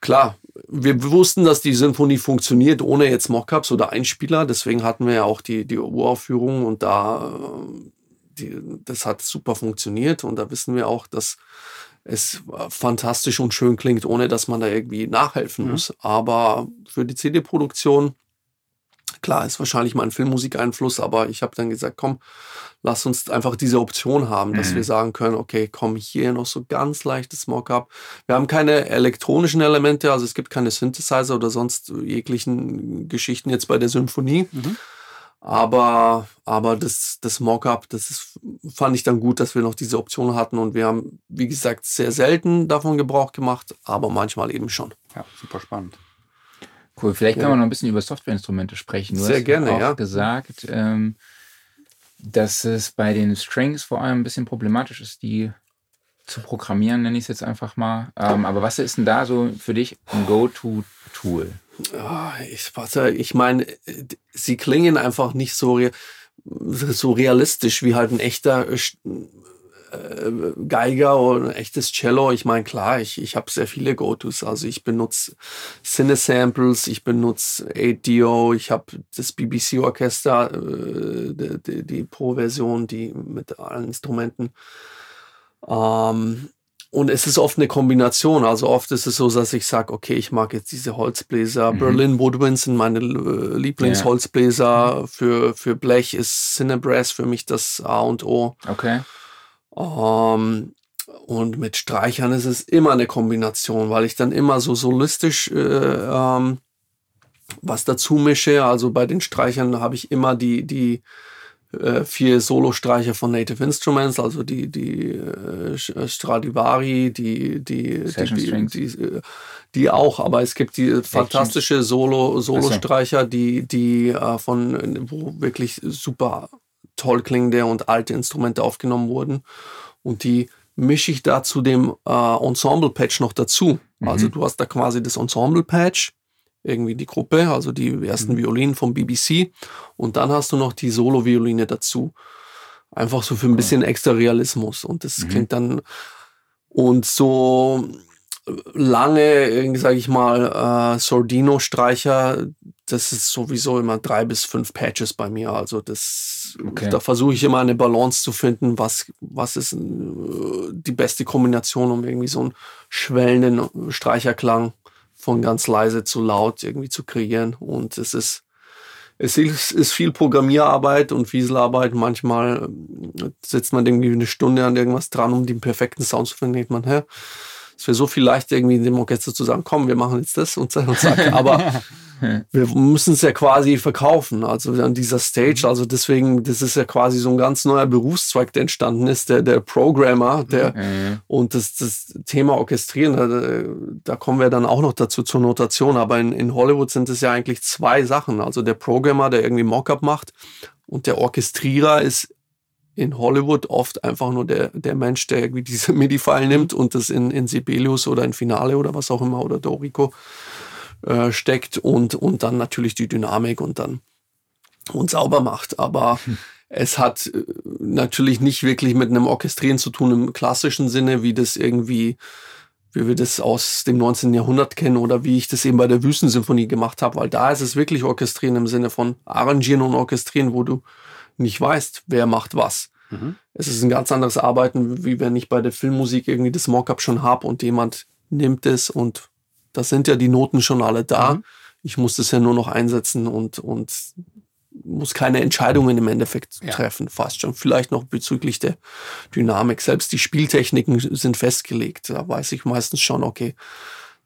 klar, wir wussten, dass die Sinfonie funktioniert, ohne jetzt Mockups oder Einspieler. Deswegen hatten wir ja auch die Uraufführung und das hat super funktioniert. Und da wissen wir auch, dass es fantastisch und schön klingt, ohne dass man da irgendwie nachhelfen muss. Aber für die CD-Produktion, klar, ist wahrscheinlich mein Filmmusikeinfluss, aber ich habe dann gesagt, komm, lass uns einfach diese Option haben, dass wir sagen können, okay, komm, hier noch so ganz leichtes Mockup. Wir haben keine elektronischen Elemente, also es gibt keine Synthesizer oder sonst jeglichen Geschichten jetzt bei der Symphonie. Aber das Mockup, fand ich dann gut, dass wir noch diese Option hatten und wir haben, wie gesagt, sehr selten davon Gebrauch gemacht, aber manchmal eben schon. Ja, super spannend. Cool, vielleicht kann man noch ein bisschen über Softwareinstrumente sprechen. Du hast auch gesagt, dass es bei den Strings vor allem ein bisschen problematisch ist, die zu programmieren, nenne ich es jetzt einfach mal. Aber was ist denn da so für dich ein Go-To-Tool? Ich meine, sie klingen einfach nicht so realistisch wie halt ein echter Geiger oder ein echtes Cello. Ich meine, klar, ich habe sehr viele Go-Tos. Also ich benutze Cine-Samples, ich benutze 8DO, ich habe das BBC-Orchester, die Pro-Version, die mit allen Instrumenten. Und es ist oft eine Kombination. Also oft ist es so, dass ich sage, okay, ich mag jetzt diese Holzbläser. Mhm. Berlin Woodwinds sind meine Lieblingsholzbläser. Ja. Für Blech ist Cinebrass für mich das A und O. Okay. Und mit Streichern ist es immer eine Kombination, weil ich dann immer so solistisch was dazu mische. Also bei den Streichern habe ich immer die 4 Solo-Streicher von Native Instruments, also die Stradivari, die auch, aber es gibt die fantastische Solo-Streicher, die von wo wirklich super toll klingende und alte Instrumente aufgenommen wurden, und die mische ich da zu dem Ensemble-Patch noch dazu. Mhm. Also du hast da quasi das Ensemble-Patch, irgendwie die Gruppe, also die ersten Violinen vom BBC, und dann hast du noch die Solo-Violine dazu. Einfach so für ein bisschen extra Realismus, und das klingt dann, und so lange, sage ich mal, Sordino-Streicher, das ist sowieso immer 3 bis 5 Patches bei mir, also das, da versuche ich immer eine Balance zu finden, was ist die beste Kombination, um irgendwie so einen schwellenden Streicherklang von ganz leise zu laut irgendwie zu kreieren. Und es ist viel Programmierarbeit und Wieselarbeit. Manchmal sitzt man irgendwie eine Stunde an irgendwas dran, um den perfekten Sound zu finden. Denkt man, es wäre so viel leichter, irgendwie in dem Orchester zu sagen, komm, wir machen jetzt das und zack. Aber wir müssen es ja quasi verkaufen, also an dieser Stage. Also deswegen, das ist ja quasi so ein ganz neuer Berufszweig, der entstanden ist, der Programmer, und das Thema Orchestrieren, da kommen wir dann auch noch dazu zur Notation. Aber in Hollywood sind es ja eigentlich 2 Sachen. Also der Programmer, der irgendwie Mockup macht, und der Orchestrierer ist in Hollywood oft einfach nur der Mensch, der irgendwie diese MIDI-File nimmt und das in Sibelius oder in Finale oder was auch immer oder Dorico steckt und dann natürlich die Dynamik und sauber macht. Aber es hat natürlich nicht wirklich mit einem Orchestrieren zu tun im klassischen Sinne, wie wir das aus dem 19. Jahrhundert kennen oder wie ich das eben bei der Wüstensymphonie gemacht habe, weil da ist es wirklich Orchestrieren im Sinne von Arrangieren und Orchestrieren, wo du nicht weißt, wer macht was. Mhm. Es ist ein ganz anderes Arbeiten, wie wenn ich bei der Filmmusik irgendwie das Mockup schon habe und jemand nimmt es, und das sind ja die Noten schon alle da. Mhm. Ich muss das ja nur noch einsetzen und muss keine Entscheidungen im Endeffekt treffen, fast schon. Vielleicht noch bezüglich der Dynamik. Selbst die Spieltechniken sind festgelegt. Da weiß ich meistens schon, okay,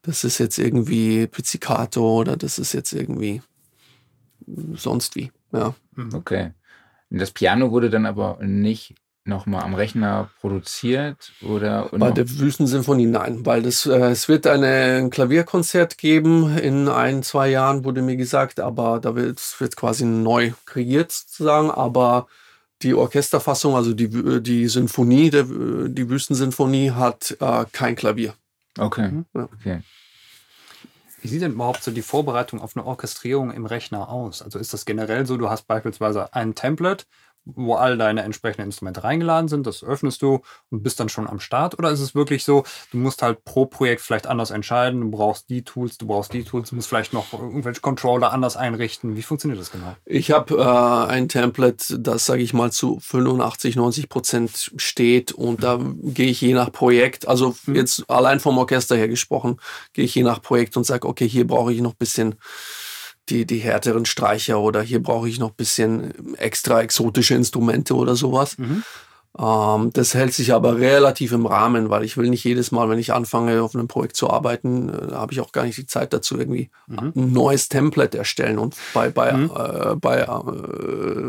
das ist jetzt irgendwie Pizzicato oder das ist jetzt irgendwie sonst wie. Ja. Okay. Das Piano wurde dann aber nicht nochmal am Rechner produziert? Oder bei der Wüstensymphonie nein, weil es wird ein Klavierkonzert geben in 1-2 Jahren, wurde mir gesagt, aber da wird quasi neu kreiert sozusagen, aber die Orchesterfassung, also die Symphonie, die Wüstensymphonie hat kein Klavier. Okay. Ja. Okay. Wie sieht denn überhaupt so die Vorbereitung auf eine Orchestrierung im Rechner aus? Also ist das generell so, du hast beispielsweise ein Template, wo all deine entsprechenden Instrumente reingeladen sind, das öffnest du und bist dann schon am Start? Oder ist es wirklich so, du musst halt pro Projekt vielleicht anders entscheiden, du brauchst die Tools, du musst vielleicht noch irgendwelche Controller anders einrichten? Wie funktioniert das genau? Ich habe ein Template, das, sage ich mal, zu 85-90% steht, und da gehe ich je nach Projekt, also jetzt allein vom Orchester her gesprochen, gehe ich je nach Projekt und sage, okay, hier brauche ich noch ein bisschen die härteren Streicher oder hier brauche ich noch ein bisschen extra exotische Instrumente oder sowas. Mhm. Das hält sich aber relativ im Rahmen, weil ich will nicht jedes Mal, wenn ich anfange, auf einem Projekt zu arbeiten, habe ich auch gar nicht die Zeit dazu, irgendwie ein neues Template erstellen und bei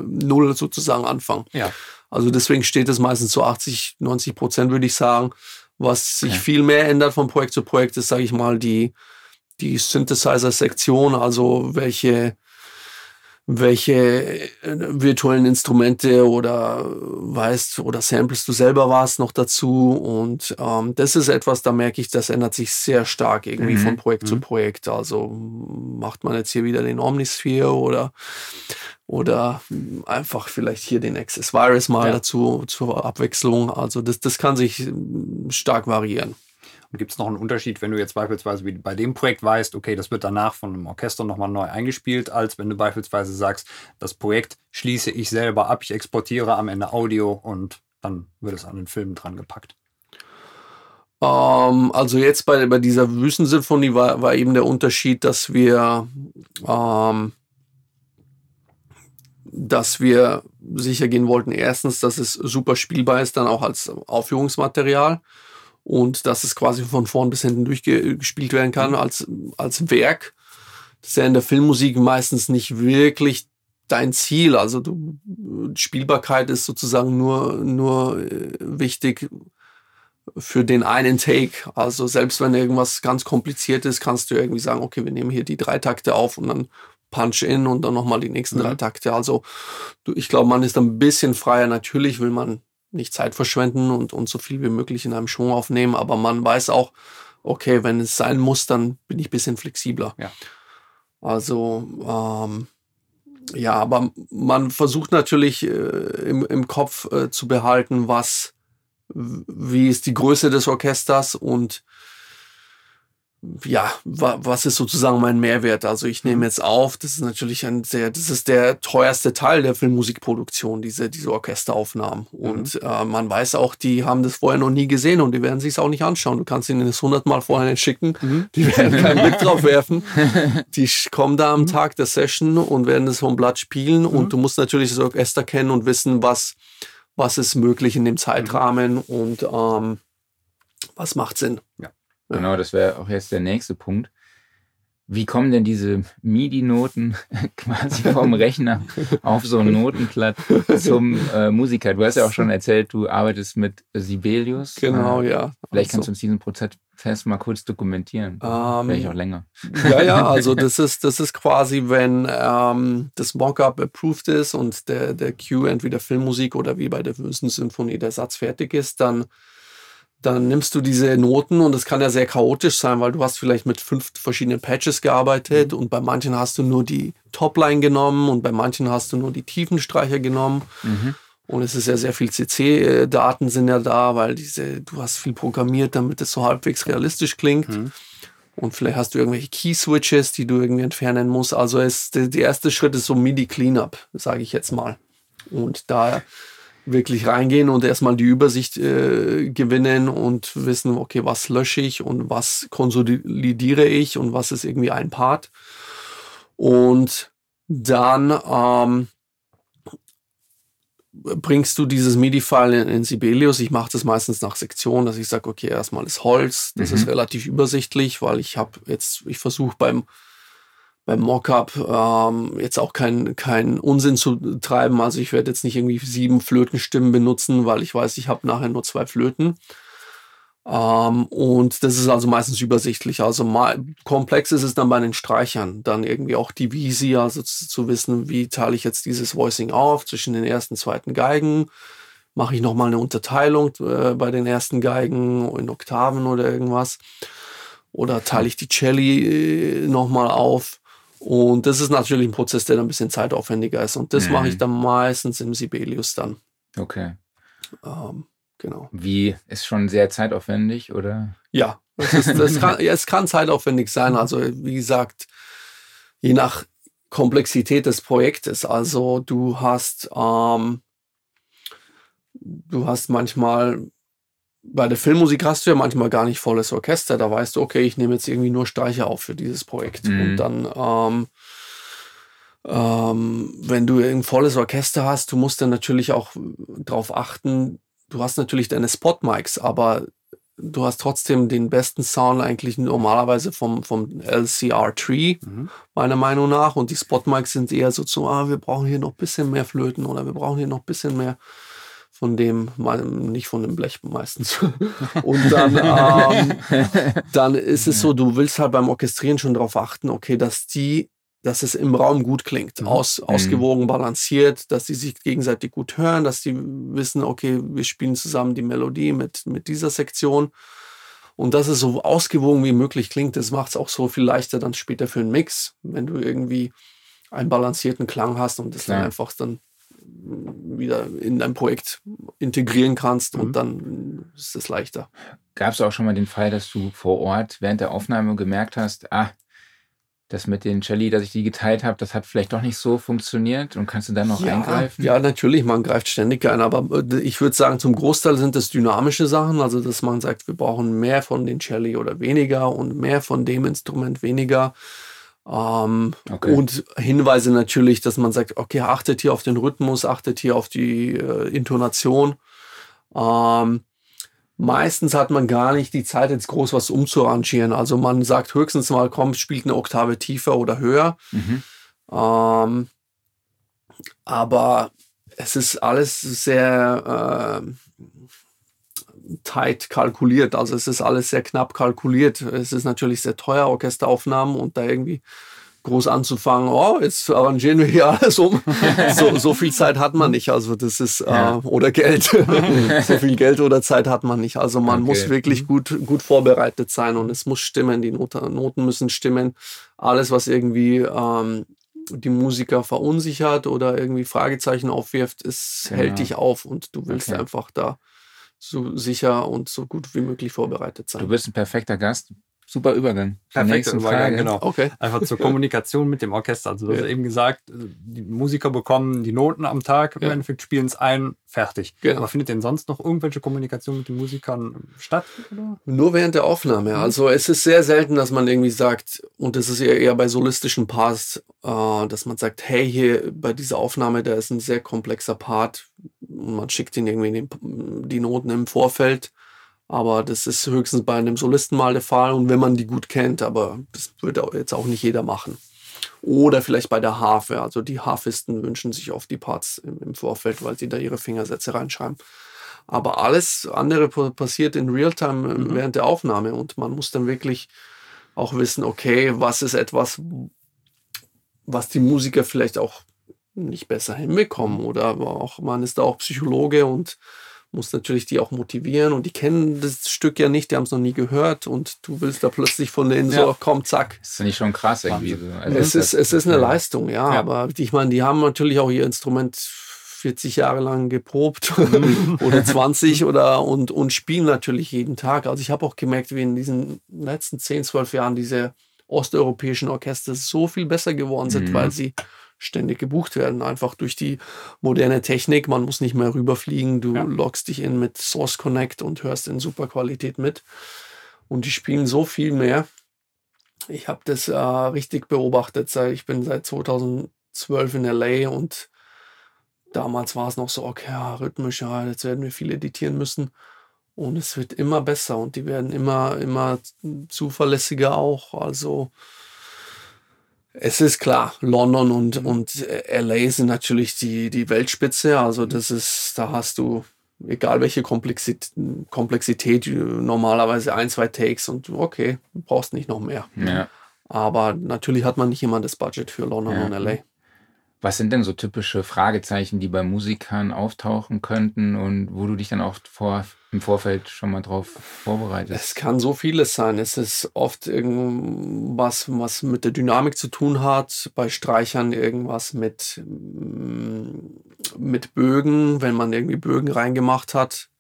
Null sozusagen anfangen. Ja. Also deswegen steht es meistens zu 80-90%, würde ich sagen. Was sich viel mehr ändert von Projekt zu Projekt, ist, sage ich mal, die Synthesizer-Sektion, also welche welche virtuellen Instrumente oder weißt oder Samples du selber warst noch dazu. Und das ist etwas, da merke ich, das ändert sich sehr stark irgendwie von Projekt zu Projekt. Also macht man jetzt hier wieder den Omnisphere oder einfach vielleicht hier den Access Virus mal dazu zur Abwechslung. Also das kann sich stark variieren. Und gibt es noch einen Unterschied, wenn du jetzt beispielsweise wie bei dem Projekt weißt, okay, das wird danach von einem Orchester nochmal neu eingespielt, als wenn du beispielsweise sagst, das Projekt schließe ich selber ab, ich exportiere am Ende Audio und dann wird es an den Film dran gepackt? Also jetzt bei dieser Wüstensinfonie war eben der Unterschied, dass wir sicher gehen wollten, erstens, dass es super spielbar ist, dann auch als Aufführungsmaterial. Und dass es quasi von vorn bis hinten durchgespielt werden kann als Werk. Das ist ja in der Filmmusik meistens nicht wirklich dein Ziel. Also Spielbarkeit ist sozusagen nur wichtig für den einen Take. Also selbst wenn irgendwas ganz kompliziert ist, kannst du irgendwie sagen, okay, wir nehmen hier die 3 Takte auf und dann Punch in und dann nochmal die nächsten 3 Takte. Also ich glaube, man ist ein bisschen freier. Natürlich will man nicht Zeit verschwenden und so viel wie möglich in einem Schwung aufnehmen, aber man weiß auch, okay, wenn es sein muss, dann bin ich ein bisschen flexibler. Ja. Also, aber man versucht natürlich im Kopf zu behalten, wie ist die Größe des Orchesters und ja, was ist sozusagen mein Mehrwert? Also ich nehme jetzt auf, das ist natürlich das ist der teuerste Teil der Filmmusikproduktion, diese Orchesteraufnahmen. Und man weiß auch, die haben das vorher noch nie gesehen und die werden sich es auch nicht anschauen. Du kannst ihnen das 100-mal vorher schicken, die werden keinen Blick drauf werfen. Die kommen da am Tag der Session und werden das vom Blatt spielen und du musst natürlich das Orchester kennen und wissen, was ist möglich in dem Zeitrahmen und was macht Sinn. Ja. Genau, das wäre auch jetzt der nächste Punkt. Wie kommen denn diese MIDI-Noten quasi vom Rechner auf so ein Notenblatt zum Musiker? Du hast ja auch schon erzählt, du arbeitest mit Sibelius. Genau, ja. Vielleicht kannst du uns diesen Prozess mal kurz dokumentieren. Vielleicht auch länger. Ja, also das ist quasi, wenn das Mockup approved ist und der Cue entweder Filmmusik oder wie bei der Wüstensinfonie der Satz fertig ist, dann nimmst du diese Noten und das kann ja sehr chaotisch sein, weil du hast vielleicht mit 5 verschiedenen Patches gearbeitet und bei manchen hast du nur die Topline genommen und bei manchen hast du nur die Tiefenstreicher genommen. Und es ist ja sehr viel CC-Daten sind ja da, weil du hast viel programmiert, damit es so halbwegs realistisch klingt. Und vielleicht hast du irgendwelche Key-Switches, die du irgendwie entfernen musst. Also der erste Schritt ist so MIDI-Cleanup, sage ich jetzt mal. Und da wirklich reingehen und erstmal die Übersicht gewinnen und wissen, okay, was lösche ich und was konsolidiere ich und was ist irgendwie ein Part. Und dann bringst du dieses MIDI-File in Sibelius. Ich mache das meistens nach Sektion, dass ich sage, okay, erstmal ist Holz. Das ist relativ übersichtlich, weil ich versuche beim Mockup jetzt auch keinen Unsinn zu treiben. Also ich werde jetzt nicht irgendwie 7 Flötenstimmen benutzen, weil ich weiß, ich habe nachher nur 2 Flöten. Und das ist also meistens übersichtlich. Also komplex ist es dann bei den Streichern. Dann irgendwie auch die Visi, also zu wissen, wie teile ich jetzt dieses Voicing auf zwischen den ersten und zweiten Geigen. Mache ich nochmal eine Unterteilung bei den ersten Geigen in Oktaven oder irgendwas. Oder teile ich die Celli nochmal auf. Und das ist natürlich ein Prozess, der dann ein bisschen zeitaufwendiger ist. Und das mache ich dann meistens im Sibelius dann. Okay. Genau. Wie, ist schon sehr zeitaufwendig, oder? Ja, es kann zeitaufwendig sein. Also wie gesagt, je nach Komplexität des Projektes. Also du hast manchmal, bei der Filmmusik hast du ja manchmal gar nicht volles Orchester. Da weißt du, okay, ich nehme jetzt irgendwie nur Streicher auf für dieses Projekt. Und dann, wenn du ein volles Orchester hast, du musst dann natürlich auch darauf achten, du hast natürlich deine Spot-Mics, aber du hast trotzdem den besten Sound eigentlich normalerweise vom LCR-Tree, meiner Meinung nach. Und die Spot-Mics sind eher so zu, wir brauchen hier noch ein bisschen mehr Flöten oder wir brauchen hier noch ein bisschen mehr nicht von dem Blech meistens. Und dann ist es so, du willst halt beim Orchestrieren schon darauf achten, okay, dass die dass es im Raum gut klingt, ausgewogen, balanciert, dass die sich gegenseitig gut hören, dass die wissen, okay, wir spielen zusammen die Melodie mit dieser Sektion und dass es so ausgewogen wie möglich klingt. Das macht es auch so viel leichter dann später für einen Mix, wenn du irgendwie einen balancierten Klang hast und das dann einfach dann wieder in dein Projekt integrieren kannst und dann ist es leichter. Gab es auch schon mal den Fall, dass du vor Ort während der Aufnahme gemerkt hast, das mit den Celli, dass ich die geteilt habe, das hat vielleicht doch nicht so funktioniert und kannst du dann noch eingreifen? Ja, natürlich, man greift ständig ein, aber ich würde sagen, zum Großteil sind das dynamische Sachen, also dass man sagt, wir brauchen mehr von den Celli oder weniger und mehr von dem Instrument weniger. Und Hinweise natürlich, dass man sagt, okay, achtet hier auf den Rhythmus, achtet hier auf die Intonation. Meistens hat man gar nicht die Zeit, jetzt groß was umzuarrangieren. Also man sagt höchstens mal, komm, spielt eine Oktave tiefer oder höher. Aber es ist alles sehr tight kalkuliert. Also es ist alles sehr knapp kalkuliert. Es ist natürlich sehr teuer, Orchesteraufnahmen und da irgendwie groß anzufangen, jetzt arrangieren wir hier alles um. So viel Zeit hat man nicht. Also das ist, oder Geld. So viel Geld oder Zeit hat man nicht. Also man muss wirklich gut vorbereitet sein und es muss stimmen. Die Noten müssen stimmen. Alles, was irgendwie die Musiker verunsichert oder irgendwie Fragezeichen aufwirft, hält dich auf und du willst einfach da so sicher und so gut wie möglich vorbereitet sein. Du bist ein perfekter Gast. Super Übergang. Perfekter Übergang, genau. Okay. Einfach zur Kommunikation mit dem Orchester. Also du hast eben gesagt, die Musiker bekommen die Noten am Tag, im Endeffekt spielen es ein, fertig. Genau. Aber findet denn sonst noch irgendwelche Kommunikation mit den Musikern statt? Oder? Nur während der Aufnahme. Also es ist sehr selten, dass man irgendwie sagt, und das ist eher bei solistischen Parts, dass man sagt, hey, hier bei dieser Aufnahme, da ist ein sehr komplexer Part. Und man schickt ihnen irgendwie die Noten im Vorfeld. Aber das ist höchstens bei einem Solisten mal der Fall und wenn man die gut kennt, aber das wird jetzt auch nicht jeder machen. Oder vielleicht bei der Harfe, also die Harfisten wünschen sich oft die Parts im Vorfeld, weil sie da ihre Fingersätze reinschreiben. Aber alles andere passiert in Realtime während der Aufnahme und man muss dann wirklich auch wissen, okay, was ist etwas, was die Musiker vielleicht auch nicht besser hinbekommen oder auch man ist da auch Psychologe und muss natürlich die auch motivieren und die kennen das Stück ja nicht, die haben es noch nie gehört und du willst da plötzlich von denen so, komm, zack. Das ist nicht schon krass irgendwie. Also es ist eine Leistung, ja. Aber ich meine, die haben natürlich auch ihr Instrument 40 Jahre lang geprobt oder 20 oder und spielen natürlich jeden Tag. Also ich habe auch gemerkt, wie in diesen letzten 10, 12 Jahren diese osteuropäischen Orchester so viel besser geworden sind, weil sie ständig gebucht werden, einfach durch die moderne Technik. Man muss nicht mehr rüberfliegen. Du loggst dich in mit Source Connect und hörst in super Qualität mit. Und die spielen so viel mehr. Ich habe das richtig beobachtet. Ich bin seit 2012 in LA und damals war es noch so, okay, rhythmisch, jetzt werden wir viel editieren müssen. Und es wird immer besser und die werden immer zuverlässiger auch. Also es ist klar, London und LA sind natürlich die Weltspitze. Also das ist, da hast du, egal welche Komplexität, normalerweise 1, 2 Takes und okay, du brauchst nicht noch mehr. Ja. Aber natürlich hat man nicht immer das Budget für London und LA. Was sind denn so typische Fragezeichen, die bei Musikern auftauchen könnten und wo du dich dann auch im Vorfeld schon mal drauf vorbereitest? Es kann so vieles sein. Es ist oft irgendwas, was mit der Dynamik zu tun hat. Bei Streichern irgendwas mit Bögen. Wenn man irgendwie Bögen reingemacht hat,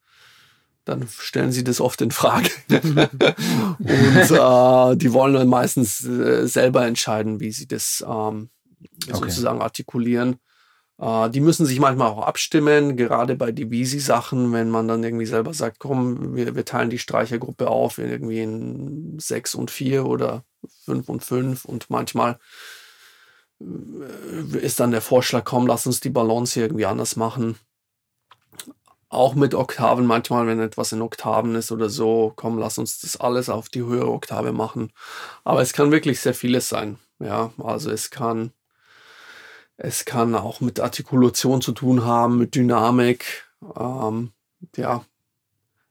dann stellen sie das oft in Frage. Und die wollen dann meistens selber entscheiden, wie sie das sozusagen artikulieren. Die müssen sich manchmal auch abstimmen, gerade bei Divisi-Sachen, wenn man dann irgendwie selber sagt, komm, wir teilen die Streichergruppe auf, irgendwie in 6 und 4 oder 5 und 5 und manchmal ist dann der Vorschlag, komm, lass uns die Balance hier irgendwie anders machen. Auch mit Oktaven manchmal, wenn etwas in Oktaven ist oder so, komm, lass uns das alles auf die höhere Oktave machen. Aber es kann wirklich sehr vieles sein. Ja, also es kann auch mit Artikulation zu tun haben, mit Dynamik.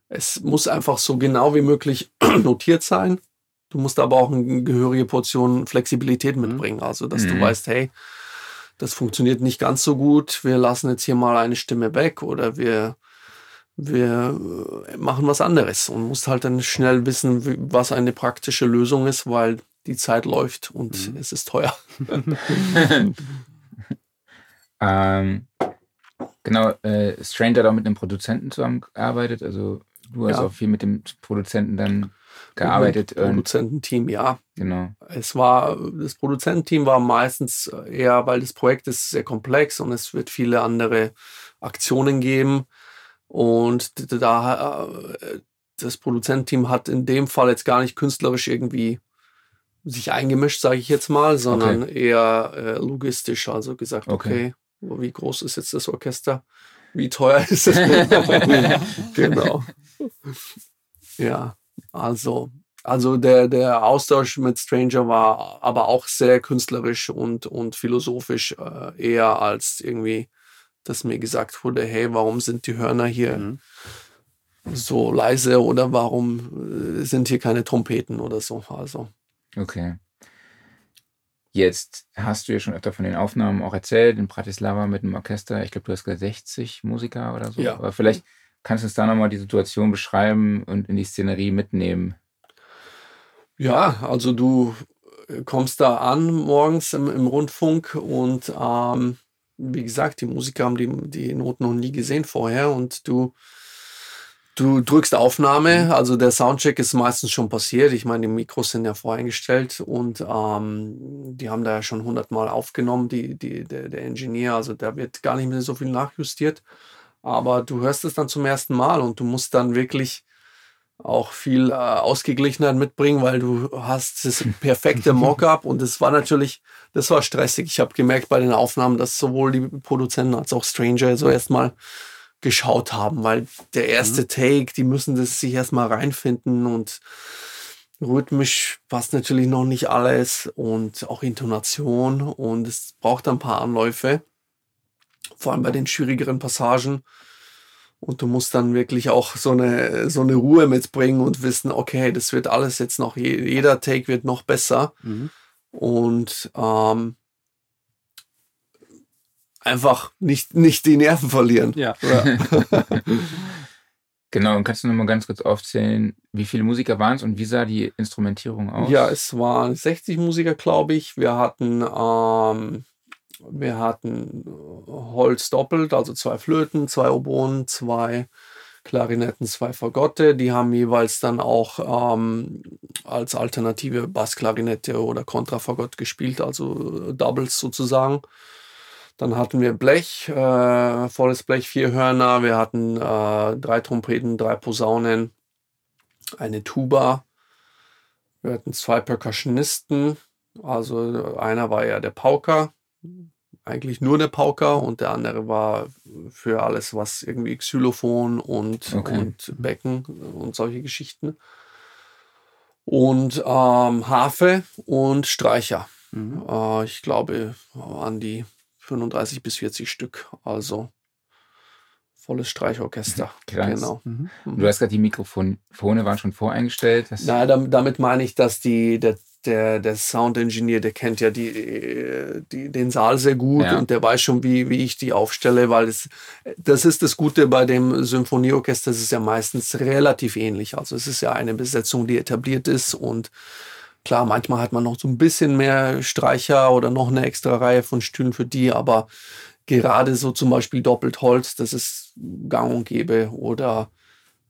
Es muss einfach so genau wie möglich notiert sein. Du musst aber auch eine gehörige Portion Flexibilität mitbringen. Also, dass du weißt, hey, das funktioniert nicht ganz so gut. Wir lassen jetzt hier mal eine Stimme weg oder wir machen was anderes. Und musst halt dann schnell wissen, was eine praktische Lösung ist, weil die Zeit läuft und es ist teuer. Genau, Stranger da mit einem Produzenten zusammengearbeitet. Also du hast auch viel mit dem Produzenten dann gearbeitet. Mit dem Produzententeam, ja. Genau. Das Produzententeam war meistens eher, weil das Projekt ist sehr komplex und es wird viele andere Aktionen geben. Und da das Produzententeam hat in dem Fall jetzt gar nicht künstlerisch irgendwie sich eingemischt, sage ich jetzt mal, sondern eher logistisch. Also gesagt, okay, wie groß ist jetzt das Orchester? Wie teuer ist das? Genau. Ja, also der Austausch mit Stranger war aber auch sehr künstlerisch und philosophisch, eher als irgendwie, dass mir gesagt wurde, hey, warum sind die Hörner hier so leise oder warum sind hier keine Trompeten oder so. Also. Okay. Jetzt hast du ja schon öfter von den Aufnahmen auch erzählt, in Bratislava mit einem Orchester. Ich glaube, du hast gesagt 60 Musiker oder so. Ja. Aber vielleicht kannst du uns da nochmal die Situation beschreiben und in die Szenerie mitnehmen. Ja, also du kommst da an morgens im Rundfunk und wie gesagt, die Musiker haben die Noten noch nie gesehen vorher und du drückst Aufnahme, also der Soundcheck ist meistens schon passiert. Ich meine, die Mikros sind ja voreingestellt und die haben da ja schon 100-mal aufgenommen, der Ingenieur. Also da wird gar nicht mehr so viel nachjustiert. Aber du hörst es dann zum ersten Mal und du musst dann wirklich auch viel Ausgeglichenheit mitbringen, weil du hast das perfekte Mockup und das war stressig. Ich habe gemerkt bei den Aufnahmen, dass sowohl die Produzenten als auch Stranger so erstmal geschaut haben, weil der erste Take, die müssen das sich erstmal reinfinden und rhythmisch passt natürlich noch nicht alles und auch Intonation und es braucht ein paar Anläufe, vor allem bei den schwierigeren Passagen und du musst dann wirklich auch so eine Ruhe mitbringen und wissen, okay, das wird alles jetzt noch, jeder Take wird noch besser und einfach nicht die Nerven verlieren. Ja. Genau, und kannst du nochmal ganz kurz aufzählen, wie viele Musiker waren es und wie sah die Instrumentierung aus? Ja, es waren 60 Musiker, glaube ich. Wir hatten Holz doppelt, also 2 Flöten, 2 Oboen, 2 Klarinetten, 2 Fagotte. Die haben jeweils dann auch als alternative Bassklarinette oder Kontrafagott gespielt, also Doubles sozusagen. Dann hatten wir Blech, volles Blech, 4 Hörner. Wir hatten 3 Trompeten, 3 Posaunen, eine Tuba. Wir hatten 2 Percussionisten. Also einer war ja der Pauker, eigentlich nur der Pauker. Und der andere war für alles, was irgendwie Xylophon und Becken und solche Geschichten. Und Harfe und Streicher. Ich glaube an die 35 bis 40 Stück, also volles Streichorchester. Genau. Du hast gerade die Mikrofone waren schon voreingestellt. Damit meine ich, dass der Soundingenieur, der kennt ja den Saal sehr gut und der weiß schon, wie ich die aufstelle, weil das ist das Gute bei dem Symphonieorchester, es ist ja meistens relativ ähnlich. Also es ist ja eine Besetzung, die etabliert ist und klar, manchmal hat man noch so ein bisschen mehr Streicher oder noch eine extra Reihe von Stühlen für die, aber gerade so zum Beispiel Doppeltholz, das ist gang und gäbe, oder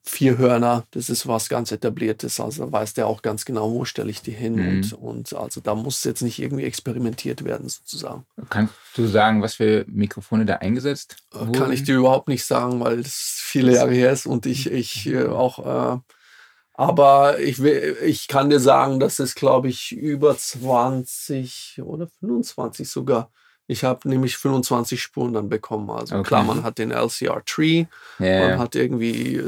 4 Hörner, das ist was ganz Etabliertes, also weiß der auch ganz genau, wo stelle ich die hin und also da muss jetzt nicht irgendwie experimentiert werden sozusagen. Kannst du sagen, was für Mikrofone da eingesetzt wurden? Kann ich dir überhaupt nicht sagen, weil das viele Jahre her ist und ich auch... Aber ich kann dir sagen, dass es, glaube ich, über 20 oder 25 sogar. Ich habe nämlich 25 Spuren dann bekommen. Also klar, man hat den LCR-Tree, man hat irgendwie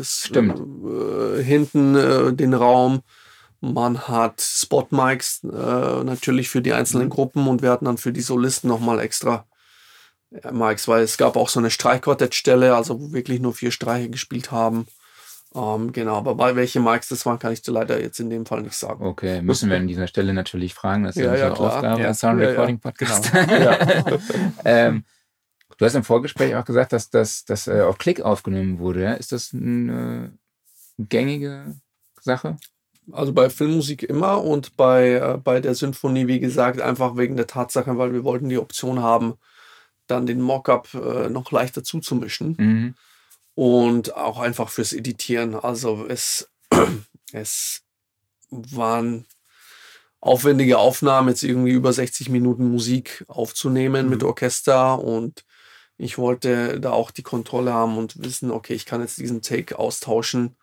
hinten den Raum, man hat Spot-Mics natürlich für die einzelnen Gruppen und wir hatten dann für die Solisten nochmal extra Mics, weil es gab auch so eine Streichquartettstelle, also wo wirklich nur 4 Streicher gespielt haben. Genau, aber bei welche Mikes das waren, kann ich dir leider jetzt in dem Fall nicht sagen. Okay, müssen wir an dieser Stelle natürlich fragen. Das ist ja unsere Aufgabe als Sound Recording Podcast. Genau. Du hast im Vorgespräch auch gesagt, dass das auf Klick aufgenommen wurde. Ja? Ist das eine gängige Sache? Also bei Filmmusik immer und bei der Sinfonie, wie gesagt, einfach wegen der Tatsache, weil wir wollten die Option haben, dann den Mockup noch leicht dazu zu mischen. Mhm. Und auch einfach fürs Editieren. Also es waren aufwendige Aufnahmen, jetzt irgendwie über 60 Minuten Musik aufzunehmen mit Orchester. Und ich wollte da auch die Kontrolle haben und wissen, okay, ich kann jetzt diesen Take austauschen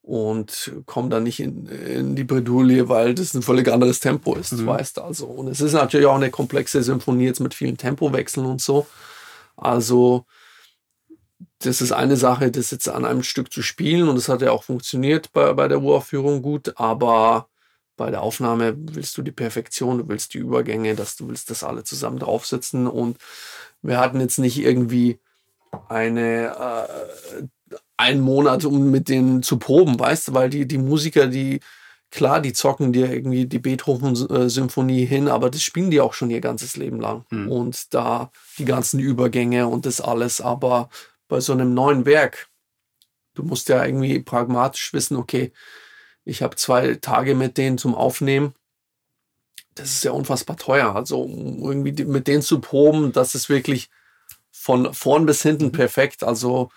und komme da nicht in die Bredouille, weil das ein völlig anderes Tempo ist, weißt du. Also. Und es ist natürlich auch eine komplexe Symphonie jetzt mit vielen Tempowechseln und so. Also das ist eine Sache, das jetzt an einem Stück zu spielen, und das hat ja auch funktioniert bei der Uraufführung gut, aber bei der Aufnahme willst du die Perfektion, du willst die Übergänge, du willst das alle zusammen draufsetzen, und wir hatten jetzt nicht irgendwie einen Monat, um mit denen zu proben, weißt du, weil die Musiker, die zocken dir irgendwie die Beethoven-Symphonie hin, aber das spielen die auch schon ihr ganzes Leben lang und da die ganzen Übergänge und das alles, aber bei so einem neuen Werk, du musst ja irgendwie pragmatisch wissen, okay, ich habe 2 Tage mit denen zum Aufnehmen, das ist ja unfassbar teuer, also um irgendwie mit denen zu proben, das ist wirklich von vorn bis hinten perfekt, also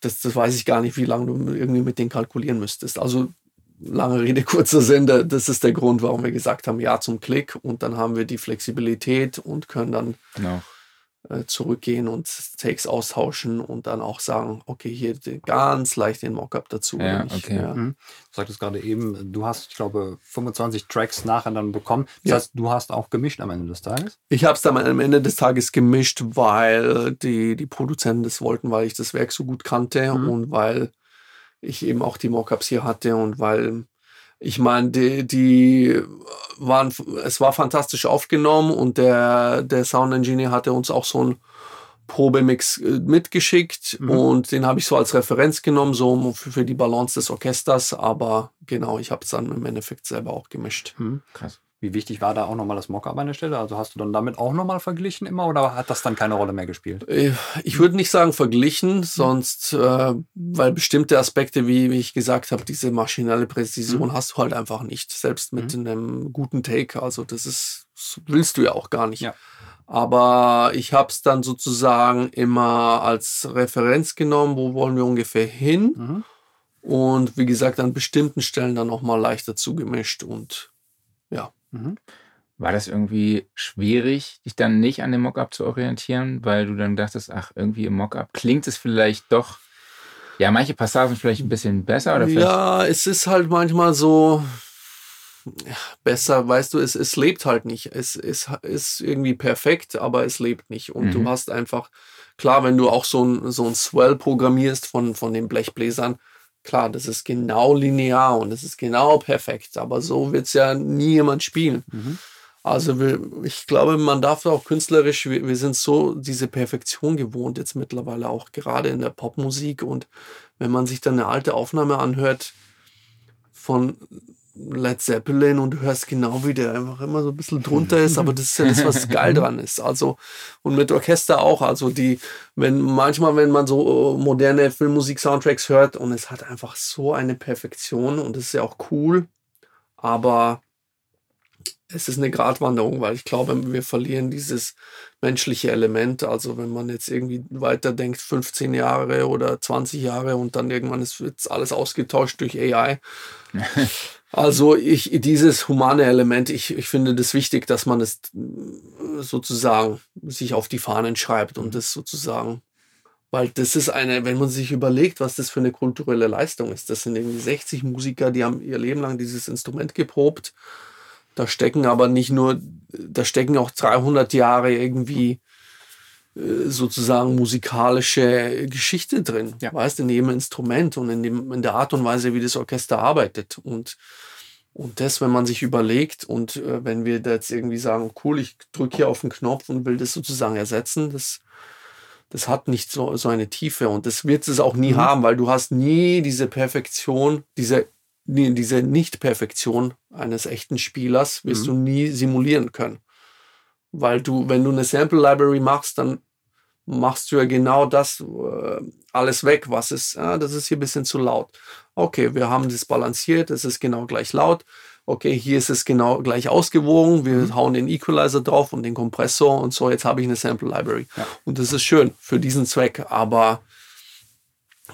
das weiß ich gar nicht, wie lange du irgendwie mit denen kalkulieren müsstest, also lange Rede, kurzer Sinn, das ist der Grund, warum wir gesagt haben, ja zum Klick, und dann haben wir die Flexibilität und können dann zurückgehen und Takes austauschen und dann auch sagen, okay, hier ganz leicht den Mockup dazu. Ja, okay. Du sagtest gerade eben, du hast, ich glaube, 25 Tracks nachher dann bekommen. Das heißt, du hast auch gemischt am Ende des Tages? Ich habe es dann am Ende des Tages gemischt, weil die Produzenten das wollten, weil ich das Werk so gut kannte und weil ich eben auch die Mockups hier hatte und weil, ich meine, es war fantastisch aufgenommen, und der Sound Engineer hatte uns auch so einen Probemix mitgeschickt und den habe ich so als Referenz genommen, so für die Balance des Orchesters, aber genau, ich habe es dann im Endeffekt selber auch gemischt. Krass. Wie wichtig war da auch nochmal das Mockup an der Stelle? Also hast du dann damit auch nochmal verglichen immer, oder hat das dann keine Rolle mehr gespielt? Ich würde nicht sagen verglichen, sonst, weil bestimmte Aspekte, wie ich gesagt habe, diese maschinelle Präzision hast du halt einfach nicht, selbst mit einem guten Take. Also das willst du ja auch gar nicht. Ja. Aber ich habe es dann sozusagen immer als Referenz genommen, wo wollen wir ungefähr hin? Und wie gesagt, an bestimmten Stellen dann nochmal leicht dazu gemischt und ja. War das irgendwie schwierig, dich dann nicht an dem Mockup zu orientieren, weil du dann dachtest, ach, irgendwie im Mockup klingt es vielleicht doch, ja, manche Passagen vielleicht ein bisschen besser? Oder vielleicht ja, es ist halt manchmal so besser, weißt du, es lebt halt nicht. Es ist irgendwie perfekt, aber es lebt nicht. Und du hast einfach, klar, wenn du auch so ein Swell programmierst von den Blechbläsern, klar, das ist genau linear und das ist genau perfekt, aber so wird es ja nie jemand spielen. Also ich glaube, man darf auch künstlerisch, wir sind so diese Perfektion gewohnt jetzt mittlerweile auch gerade in der Popmusik, und wenn man sich dann eine alte Aufnahme anhört von Led Zeppelin und du hörst genau, wie der einfach immer so ein bisschen drunter ist, aber das ist ja das, was geil dran ist. Also, und mit Orchester auch. Also, wenn man so moderne Filmmusik-Soundtracks hört, und es hat einfach so eine Perfektion, und das ist ja auch cool, aber es ist eine Gratwanderung, weil ich glaube, wir verlieren dieses menschliche Element. Also, wenn man jetzt irgendwie weiterdenkt, 15 Jahre oder 20 Jahre und dann irgendwann wird alles ausgetauscht durch AI. Also dieses humane Element, ich finde das wichtig, dass man das sozusagen sich auf die Fahnen schreibt und das sozusagen, weil das ist wenn man sich überlegt, was das für eine kulturelle Leistung ist, das sind irgendwie 60 Musiker, die haben ihr Leben lang dieses Instrument geprobt, da stecken auch 300 Jahre irgendwie sozusagen musikalische Geschichte drin, weißt, in jedem Instrument und in der Art und Weise, wie das Orchester arbeitet. Und das, wenn man sich überlegt, und wenn wir da jetzt irgendwie sagen, cool, ich drücke hier auf den Knopf und will das sozusagen ersetzen, das das hat nicht so eine Tiefe und das wird es auch nie haben, weil du hast nie diese Perfektion, diese Nicht-Perfektion eines echten Spielers wirst du nie simulieren können. Weil du, wenn du eine Sample-Library machst, dann machst du ja genau das alles weg, was ist, das ist hier ein bisschen zu laut. Okay, wir haben das balanciert, es ist genau gleich laut. Okay, hier ist es genau gleich ausgewogen, wir hauen den Equalizer drauf und den Kompressor und so, jetzt habe ich eine Sample-Library. Ja. Und das ist schön für diesen Zweck, aber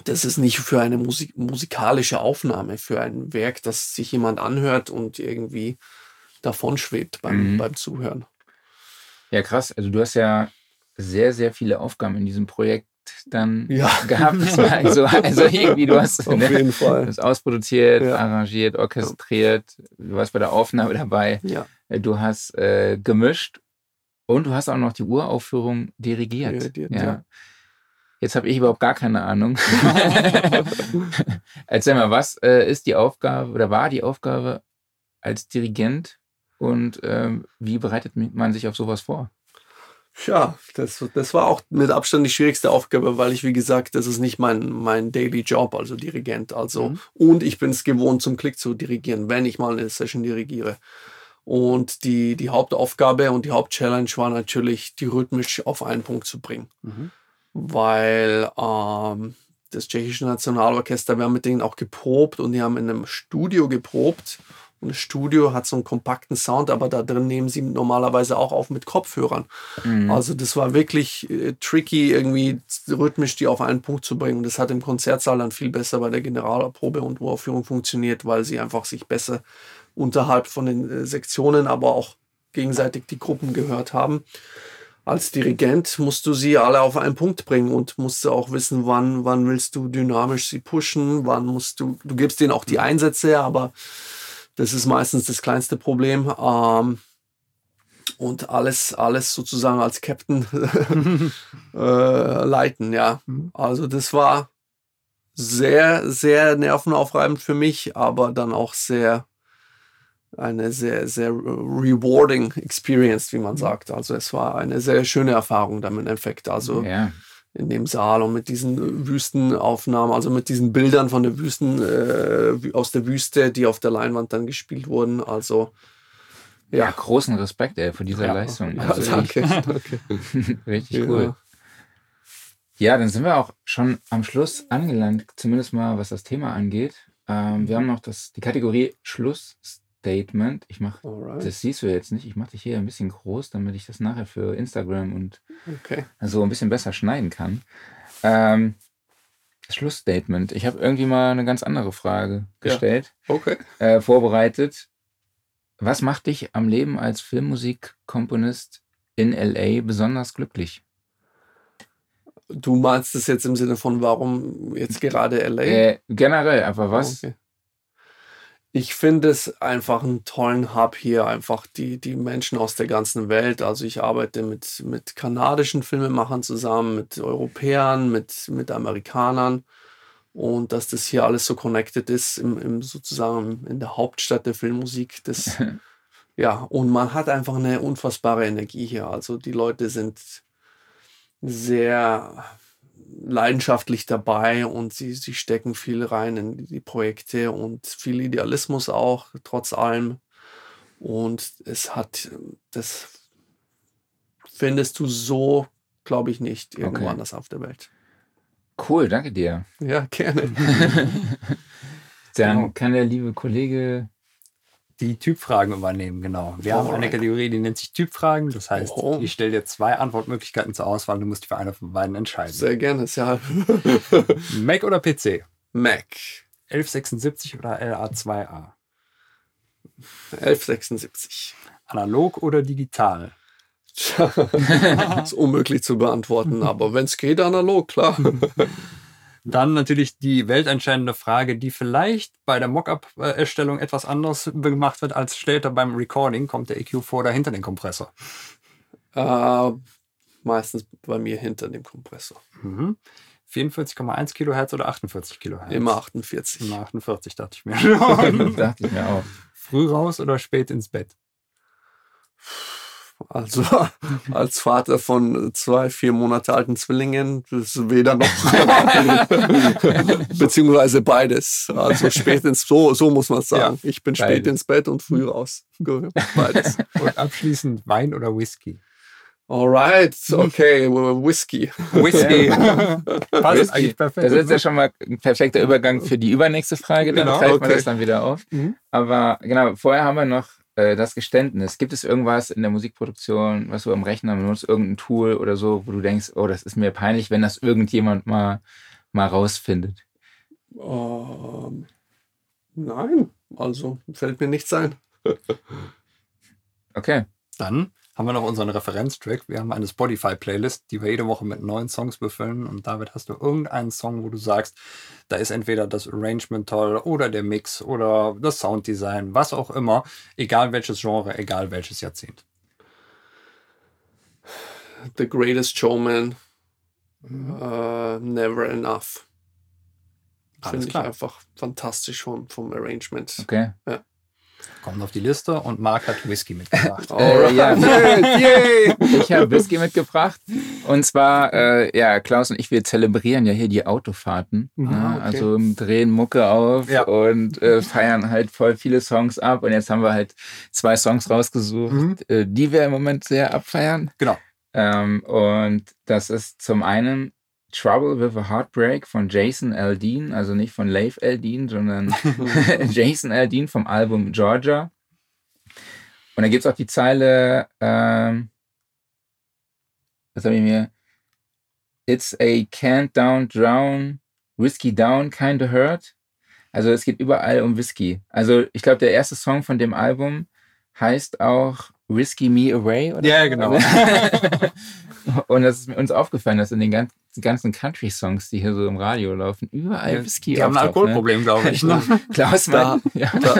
das ist nicht für eine musikalische Aufnahme, für ein Werk, das sich jemand anhört und irgendwie davon schwebt beim Zuhören. Ja, krass. Also du hast ja sehr, sehr viele Aufgaben in diesem Projekt dann gehabt. Also irgendwie, du hast das ausproduziert, arrangiert, orchestriert, du warst bei der Aufnahme dabei, du hast gemischt und du hast auch noch die Uraufführung dirigiert. Ja. Jetzt habe ich überhaupt gar keine Ahnung. Erzähl mal, was ist die Aufgabe oder war die Aufgabe als Dirigent und wie bereitet man sich auf sowas vor? Ja, das war auch mit Abstand die schwierigste Aufgabe, weil ich, wie gesagt, das ist nicht mein Daily Job, also Dirigent. Und ich bin es gewohnt, zum Klick zu dirigieren, wenn ich mal eine Session dirigiere. Und die Hauptaufgabe und die Hauptchallenge war natürlich, die rhythmisch auf einen Punkt zu bringen. Weil das tschechische Nationalorchester, wir haben mit denen auch geprobt und die haben in einem Studio geprobt. Und das Studio hat so einen kompakten Sound, aber da drin nehmen sie normalerweise auch auf mit Kopfhörern. Also das war wirklich tricky, irgendwie rhythmisch die auf einen Punkt zu bringen. Und das hat im Konzertsaal dann viel besser bei der Generalprobe und Uraufführung funktioniert, weil sie einfach sich besser unterhalb von den Sektionen, aber auch gegenseitig die Gruppen gehört haben. Als Dirigent musst du sie alle auf einen Punkt bringen und musst du auch wissen, wann willst du dynamisch sie pushen, du gibst denen auch die Einsätze, aber das ist meistens das kleinste Problem. Und alles sozusagen als Captain leiten, ja. Also das war sehr, sehr nervenaufreibend für mich, aber dann auch eine sehr, sehr rewarding Experience, wie man sagt. Also es war eine sehr schöne Erfahrung dann im Endeffekt. Also in dem Saal und mit diesen Wüstenaufnahmen, also mit diesen Bildern von der aus der Wüste, die auf der Leinwand dann gespielt wurden. Also ja, großen Respekt für diese Leistung. Also ja, danke. Richtig cool. Ja, dann sind wir auch schon am Schluss angelangt, zumindest mal, was das Thema angeht. Wir haben noch die Kategorie Schlussstatement. Ich mache, das siehst du jetzt nicht, ich mache dich hier ein bisschen groß, damit ich das nachher für Instagram und so ein bisschen besser schneiden kann. Schlussstatement. Ich habe irgendwie mal eine ganz andere Frage gestellt, vorbereitet. Was macht dich am Leben als Filmmusikkomponist in L.A. besonders glücklich? Du meinst das jetzt im Sinne von, warum jetzt gerade L.A.? Generell, aber was? Ich finde es einfach einen tollen Hub hier, einfach die Menschen aus der ganzen Welt. Also ich arbeite mit kanadischen Filmemachern zusammen, mit Europäern, mit Amerikanern und dass das hier alles so connected ist, sozusagen in der Hauptstadt der Filmmusik. Das, und man hat einfach eine unfassbare Energie hier. Also die Leute sind sehr leidenschaftlich dabei und sie stecken viel rein in die Projekte und viel Idealismus auch, trotz allem. Und das findest du so, glaube ich, nicht irgendwo anders auf der Welt. Cool, danke dir. Ja, gerne. Dann kann der liebe Kollege die Typfragen übernehmen, genau. Wir haben eine Kategorie, die nennt sich Typfragen. Das heißt, ich stelle dir zwei Antwortmöglichkeiten zur Auswahl. Du musst dich für eine von beiden entscheiden. Sehr gerne, ja. Mac oder PC? Mac. 1176 oder LA2A? 1176. Analog oder digital? Das ist unmöglich zu beantworten, aber wenn es geht, analog, klar. Dann natürlich die weltentscheidende Frage, die vielleicht bei der Mockup-Erstellung etwas anders gemacht wird als später beim Recording. Kommt der EQ vor oder hinter den Kompressor? Meistens bei mir hinter dem Kompressor. 44,1 Kilohertz oder 48 Kilohertz? Immer 48. Immer 48, dachte ich mir schon. Dachte ich mir auch. Früh raus oder spät ins Bett? Also als Vater von 4 Monate alten Zwillingen, das ist weder noch, beziehungsweise beides. Also spätestens, so muss man es sagen. Ja, ich bin beides. Spät ins Bett und früh raus. Beides. Und abschließend Wein oder Whisky? Alright, okay, Whisky. Whisky. Passt Whisky. Eigentlich perfekt. Das ist ja schon mal ein perfekter Übergang für die übernächste Frage, dann greifen wir das dann wieder auf. Mhm. Aber genau, vorher haben wir noch das Geständnis. Gibt es irgendwas in der Musikproduktion, was du am Rechner benutzt, irgendein Tool oder so, wo du denkst, oh, das ist mir peinlich, wenn das irgendjemand mal rausfindet? Nein, also fällt mir nichts ein. Okay. Dann haben wir noch unseren Referenztrack. Wir haben eine Spotify-Playlist, die wir jede Woche mit 9 Songs befüllen. Und damit hast du irgendeinen Song, wo du sagst, da ist entweder das Arrangement toll oder der Mix oder das Sounddesign, was auch immer. Egal welches Genre, egal welches Jahrzehnt. The Greatest Showman, Never Enough. Finde ich einfach fantastisch vom Arrangement. Okay. Ja. Kommt auf die Liste und Marc hat Whisky mitgebracht. Ich habe Whisky mitgebracht. Und zwar, Klaus und ich, wir zelebrieren ja hier die Autofahrten. Ah, okay. Also drehen Mucke auf und feiern halt voll viele Songs ab. Und jetzt haben wir halt 2 Songs rausgesucht, die wir im Moment sehr abfeiern. Genau. Und das ist zum einen Trouble with a Heartbreak von Jason Aldean, also nicht von Leif Aldean, sondern Jason Aldean vom Album Georgia. Und da gibt es auch die Zeile, was habe ich mir? It's a can't down drown, whiskey down kinda hurt. Also es geht überall um Whisky. Also ich glaube, der erste Song von dem Album heißt auch Whiskey Me Away, oder? Ja, genau. Und das ist uns aufgefallen, dass in den ganzen Country-Songs, die hier so im Radio laufen, überall Whisky. Die haben ein Alkoholproblem, glaube ich. Klaus, da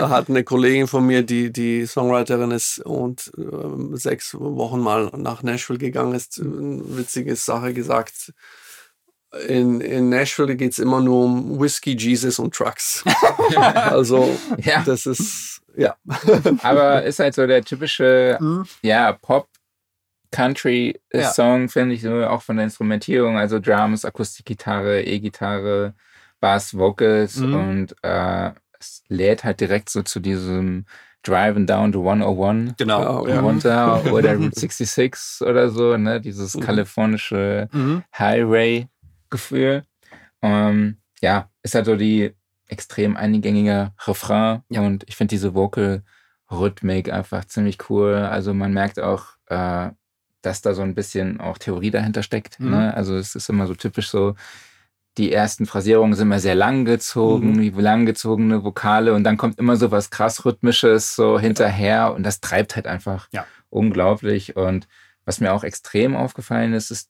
hat eine Kollegin von mir, die Songwriterin ist und 6 Wochen mal nach Nashville gegangen ist, eine witzige Sache gesagt. In Nashville geht es immer nur um Whiskey, Jesus und Trucks. Also, das ist, Aber ist halt so der typische, Pop-Country-Song, finde ich, so auch von der Instrumentierung, also Drums, Akustikgitarre, E-Gitarre, Bass, Vocals und es lädt halt direkt so zu diesem Driving Down to 101 runter oder Route 66 oder so, ne, dieses kalifornische Highway. Gefühl. Ist halt so die extrem eingängige Refrain und ich finde diese Vocal-Rhythmik einfach ziemlich cool. Also man merkt auch, dass da so ein bisschen auch Theorie dahinter steckt. Ne? Also es ist immer so typisch so, die ersten Phrasierungen sind immer sehr langgezogen, langgezogene Vokale und dann kommt immer so was krass Rhythmisches so hinterher und das treibt halt einfach unglaublich. Und was mir auch extrem aufgefallen ist, ist,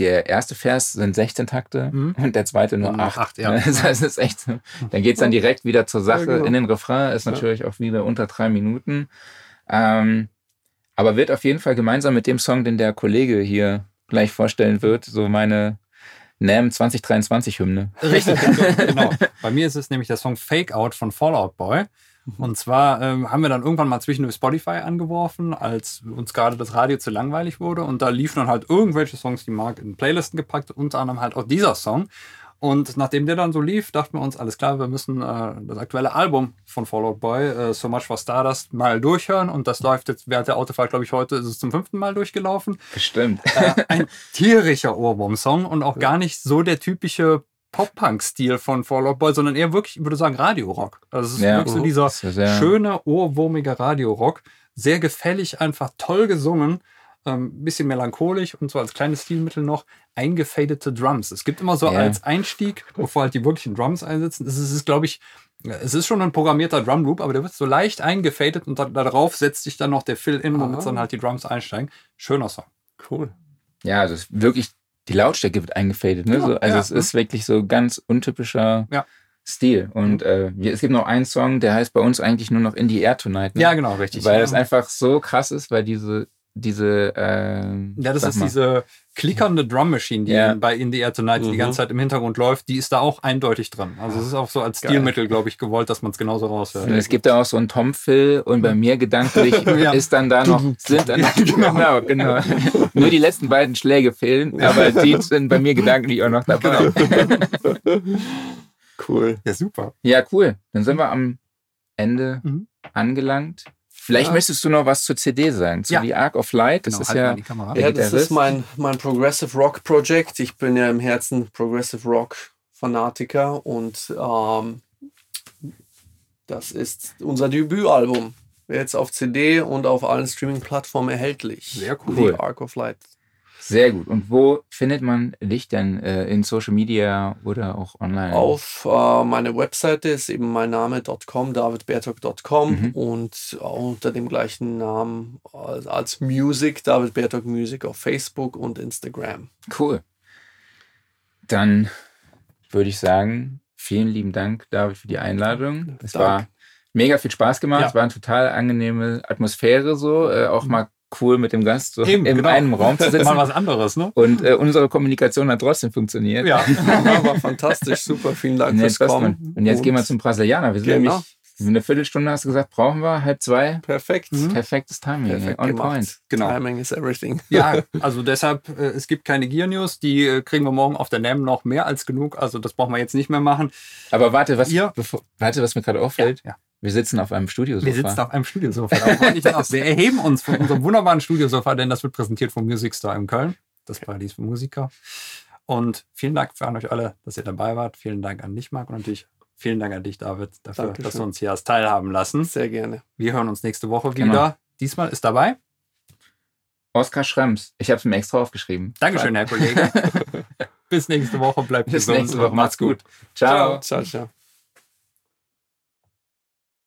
der erste Vers sind 16 Takte und der zweite nur 8. Das heißt, es ist echt, dann geht es dann direkt wieder zur Sache. Ja, genau. In den Refrain ist natürlich auch wieder unter 3 Minuten. Aber wird auf jeden Fall gemeinsam mit dem Song, den der Kollege hier gleich vorstellen wird, so meine NAMM 2023-Hymne. Richtig, genau. Bei mir ist es nämlich der Song Fake Out von Fallout Boy. Und zwar haben wir dann irgendwann mal zwischendurch Spotify angeworfen, als uns gerade das Radio zu langweilig wurde. Und da liefen dann halt irgendwelche Songs, die Marc in Playlisten gepackt, unter anderem halt auch dieser Song. Und nachdem der dann so lief, dachten wir uns, alles klar, wir müssen das aktuelle Album von Fallout Boy, So Much for Stardust, mal durchhören. Und das läuft jetzt während der Autofahrt, glaube ich, heute ist es zum 5. Mal durchgelaufen. Bestimmt. Ein tierischer Ohrwurm-Song und auch gar nicht so der typische Pop-Punk-Stil von Fallout Boy, sondern eher wirklich, ich würde sagen, Radio-Rock. Also es ist wirklich so dieser schöne, ohrwurmige Radio-Rock. Sehr gefällig, einfach toll gesungen, bisschen melancholisch und so als kleines Stilmittel noch eingefadete Drums. Es gibt immer so als Einstieg, bevor halt die wirklichen Drums einsetzen. Es ist, glaube ich, es ist schon ein programmierter Drum-Loop, aber der wird so leicht eingefadet und darauf setzt sich dann noch der Fill-In, womit dann halt die Drums einsteigen. Schöner Song. Cool. Ja, also es ist wirklich, die Lautstärke wird eingefadet, ne? Es ist wirklich so ganz untypischer Stil. Und es gibt noch einen Song, der heißt bei uns eigentlich nur noch In the Air Tonight. Ne? Ja, genau, richtig. Weil das einfach so krass ist, weil diese diese... ja, das ist diese klickernde Drum Machine, die bei In the Air Tonight die ganze Zeit im Hintergrund läuft, die ist da auch eindeutig drin. Also es ist auch so als Stilmittel, glaube ich, gewollt, dass man es genauso raushört. Und es gibt da auch so einen Tom-Fill und bei mir gedanklich ist dann da noch... Genau. Nur die letzten beiden Schläge fehlen, aber die sind bei mir gedanklich auch noch dabei. Genau. Cool. Ja, super. Ja, cool. Dann sind wir am Ende angelangt. Vielleicht möchtest du noch was zur CD sagen, zu The Arc of Light. Das ist ja, das ist mein Progressive Rock Projekt. Ich bin ja im Herzen Progressive Rock Fanatiker und das ist unser Debütalbum. Jetzt auf CD und auf allen Streaming-Plattformen erhältlich. Sehr cool. The Arc of Light. Sehr gut. Und wo findet man dich denn in Social Media oder auch online? Auf meiner Webseite ist eben mein Name.com, davidbertok.com und auch unter dem gleichen Namen als Music, David Bertok Music auf Facebook und Instagram. Cool. Dann würde ich sagen, vielen lieben Dank, David, für die Einladung. Es war mega viel Spaß gemacht. Es war eine total angenehme Atmosphäre so, auch mal cool mit dem Gast so in einem Raum zu sitzen. Mal was anderes, ne? Und unsere Kommunikation hat trotzdem funktioniert. Ja, war fantastisch, super, vielen Dank fürs Kommen. Und jetzt gehen wir zum Brasilianer. Wir sind nämlich eine Viertelstunde, hast du gesagt, brauchen wir 2:30. Perfekt. Perfektes Timing. Perfekt on point. Genau. Timing is everything. Ja, also deshalb, es gibt keine Gear News, die kriegen wir morgen auf der NAMM noch mehr als genug, also das brauchen wir jetzt nicht mehr machen. Aber warte, was mir gerade auffällt. Ja. Wir sitzen auf einem Studiosofa. Wir erheben uns von unserem wunderbaren Studiosofa, denn das wird präsentiert vom Music Store in Köln. Das Paradies für Musiker. Und vielen Dank an euch alle, dass ihr dabei wart. Vielen Dank an dich, Marc, und natürlich vielen Dank an dich, David, dafür, Dankeschön, dass du uns hier hast teilhaben lassen. Sehr gerne. Wir hören uns nächste Woche wieder. Diesmal ist dabei Oskar Schrems. Ich habe es mir extra aufgeschrieben. Dankeschön, Herr Kollege. Bis nächste Woche. Bleibt gesund. Bis nächste Woche. Macht's gut. Ciao. Ciao, ciao.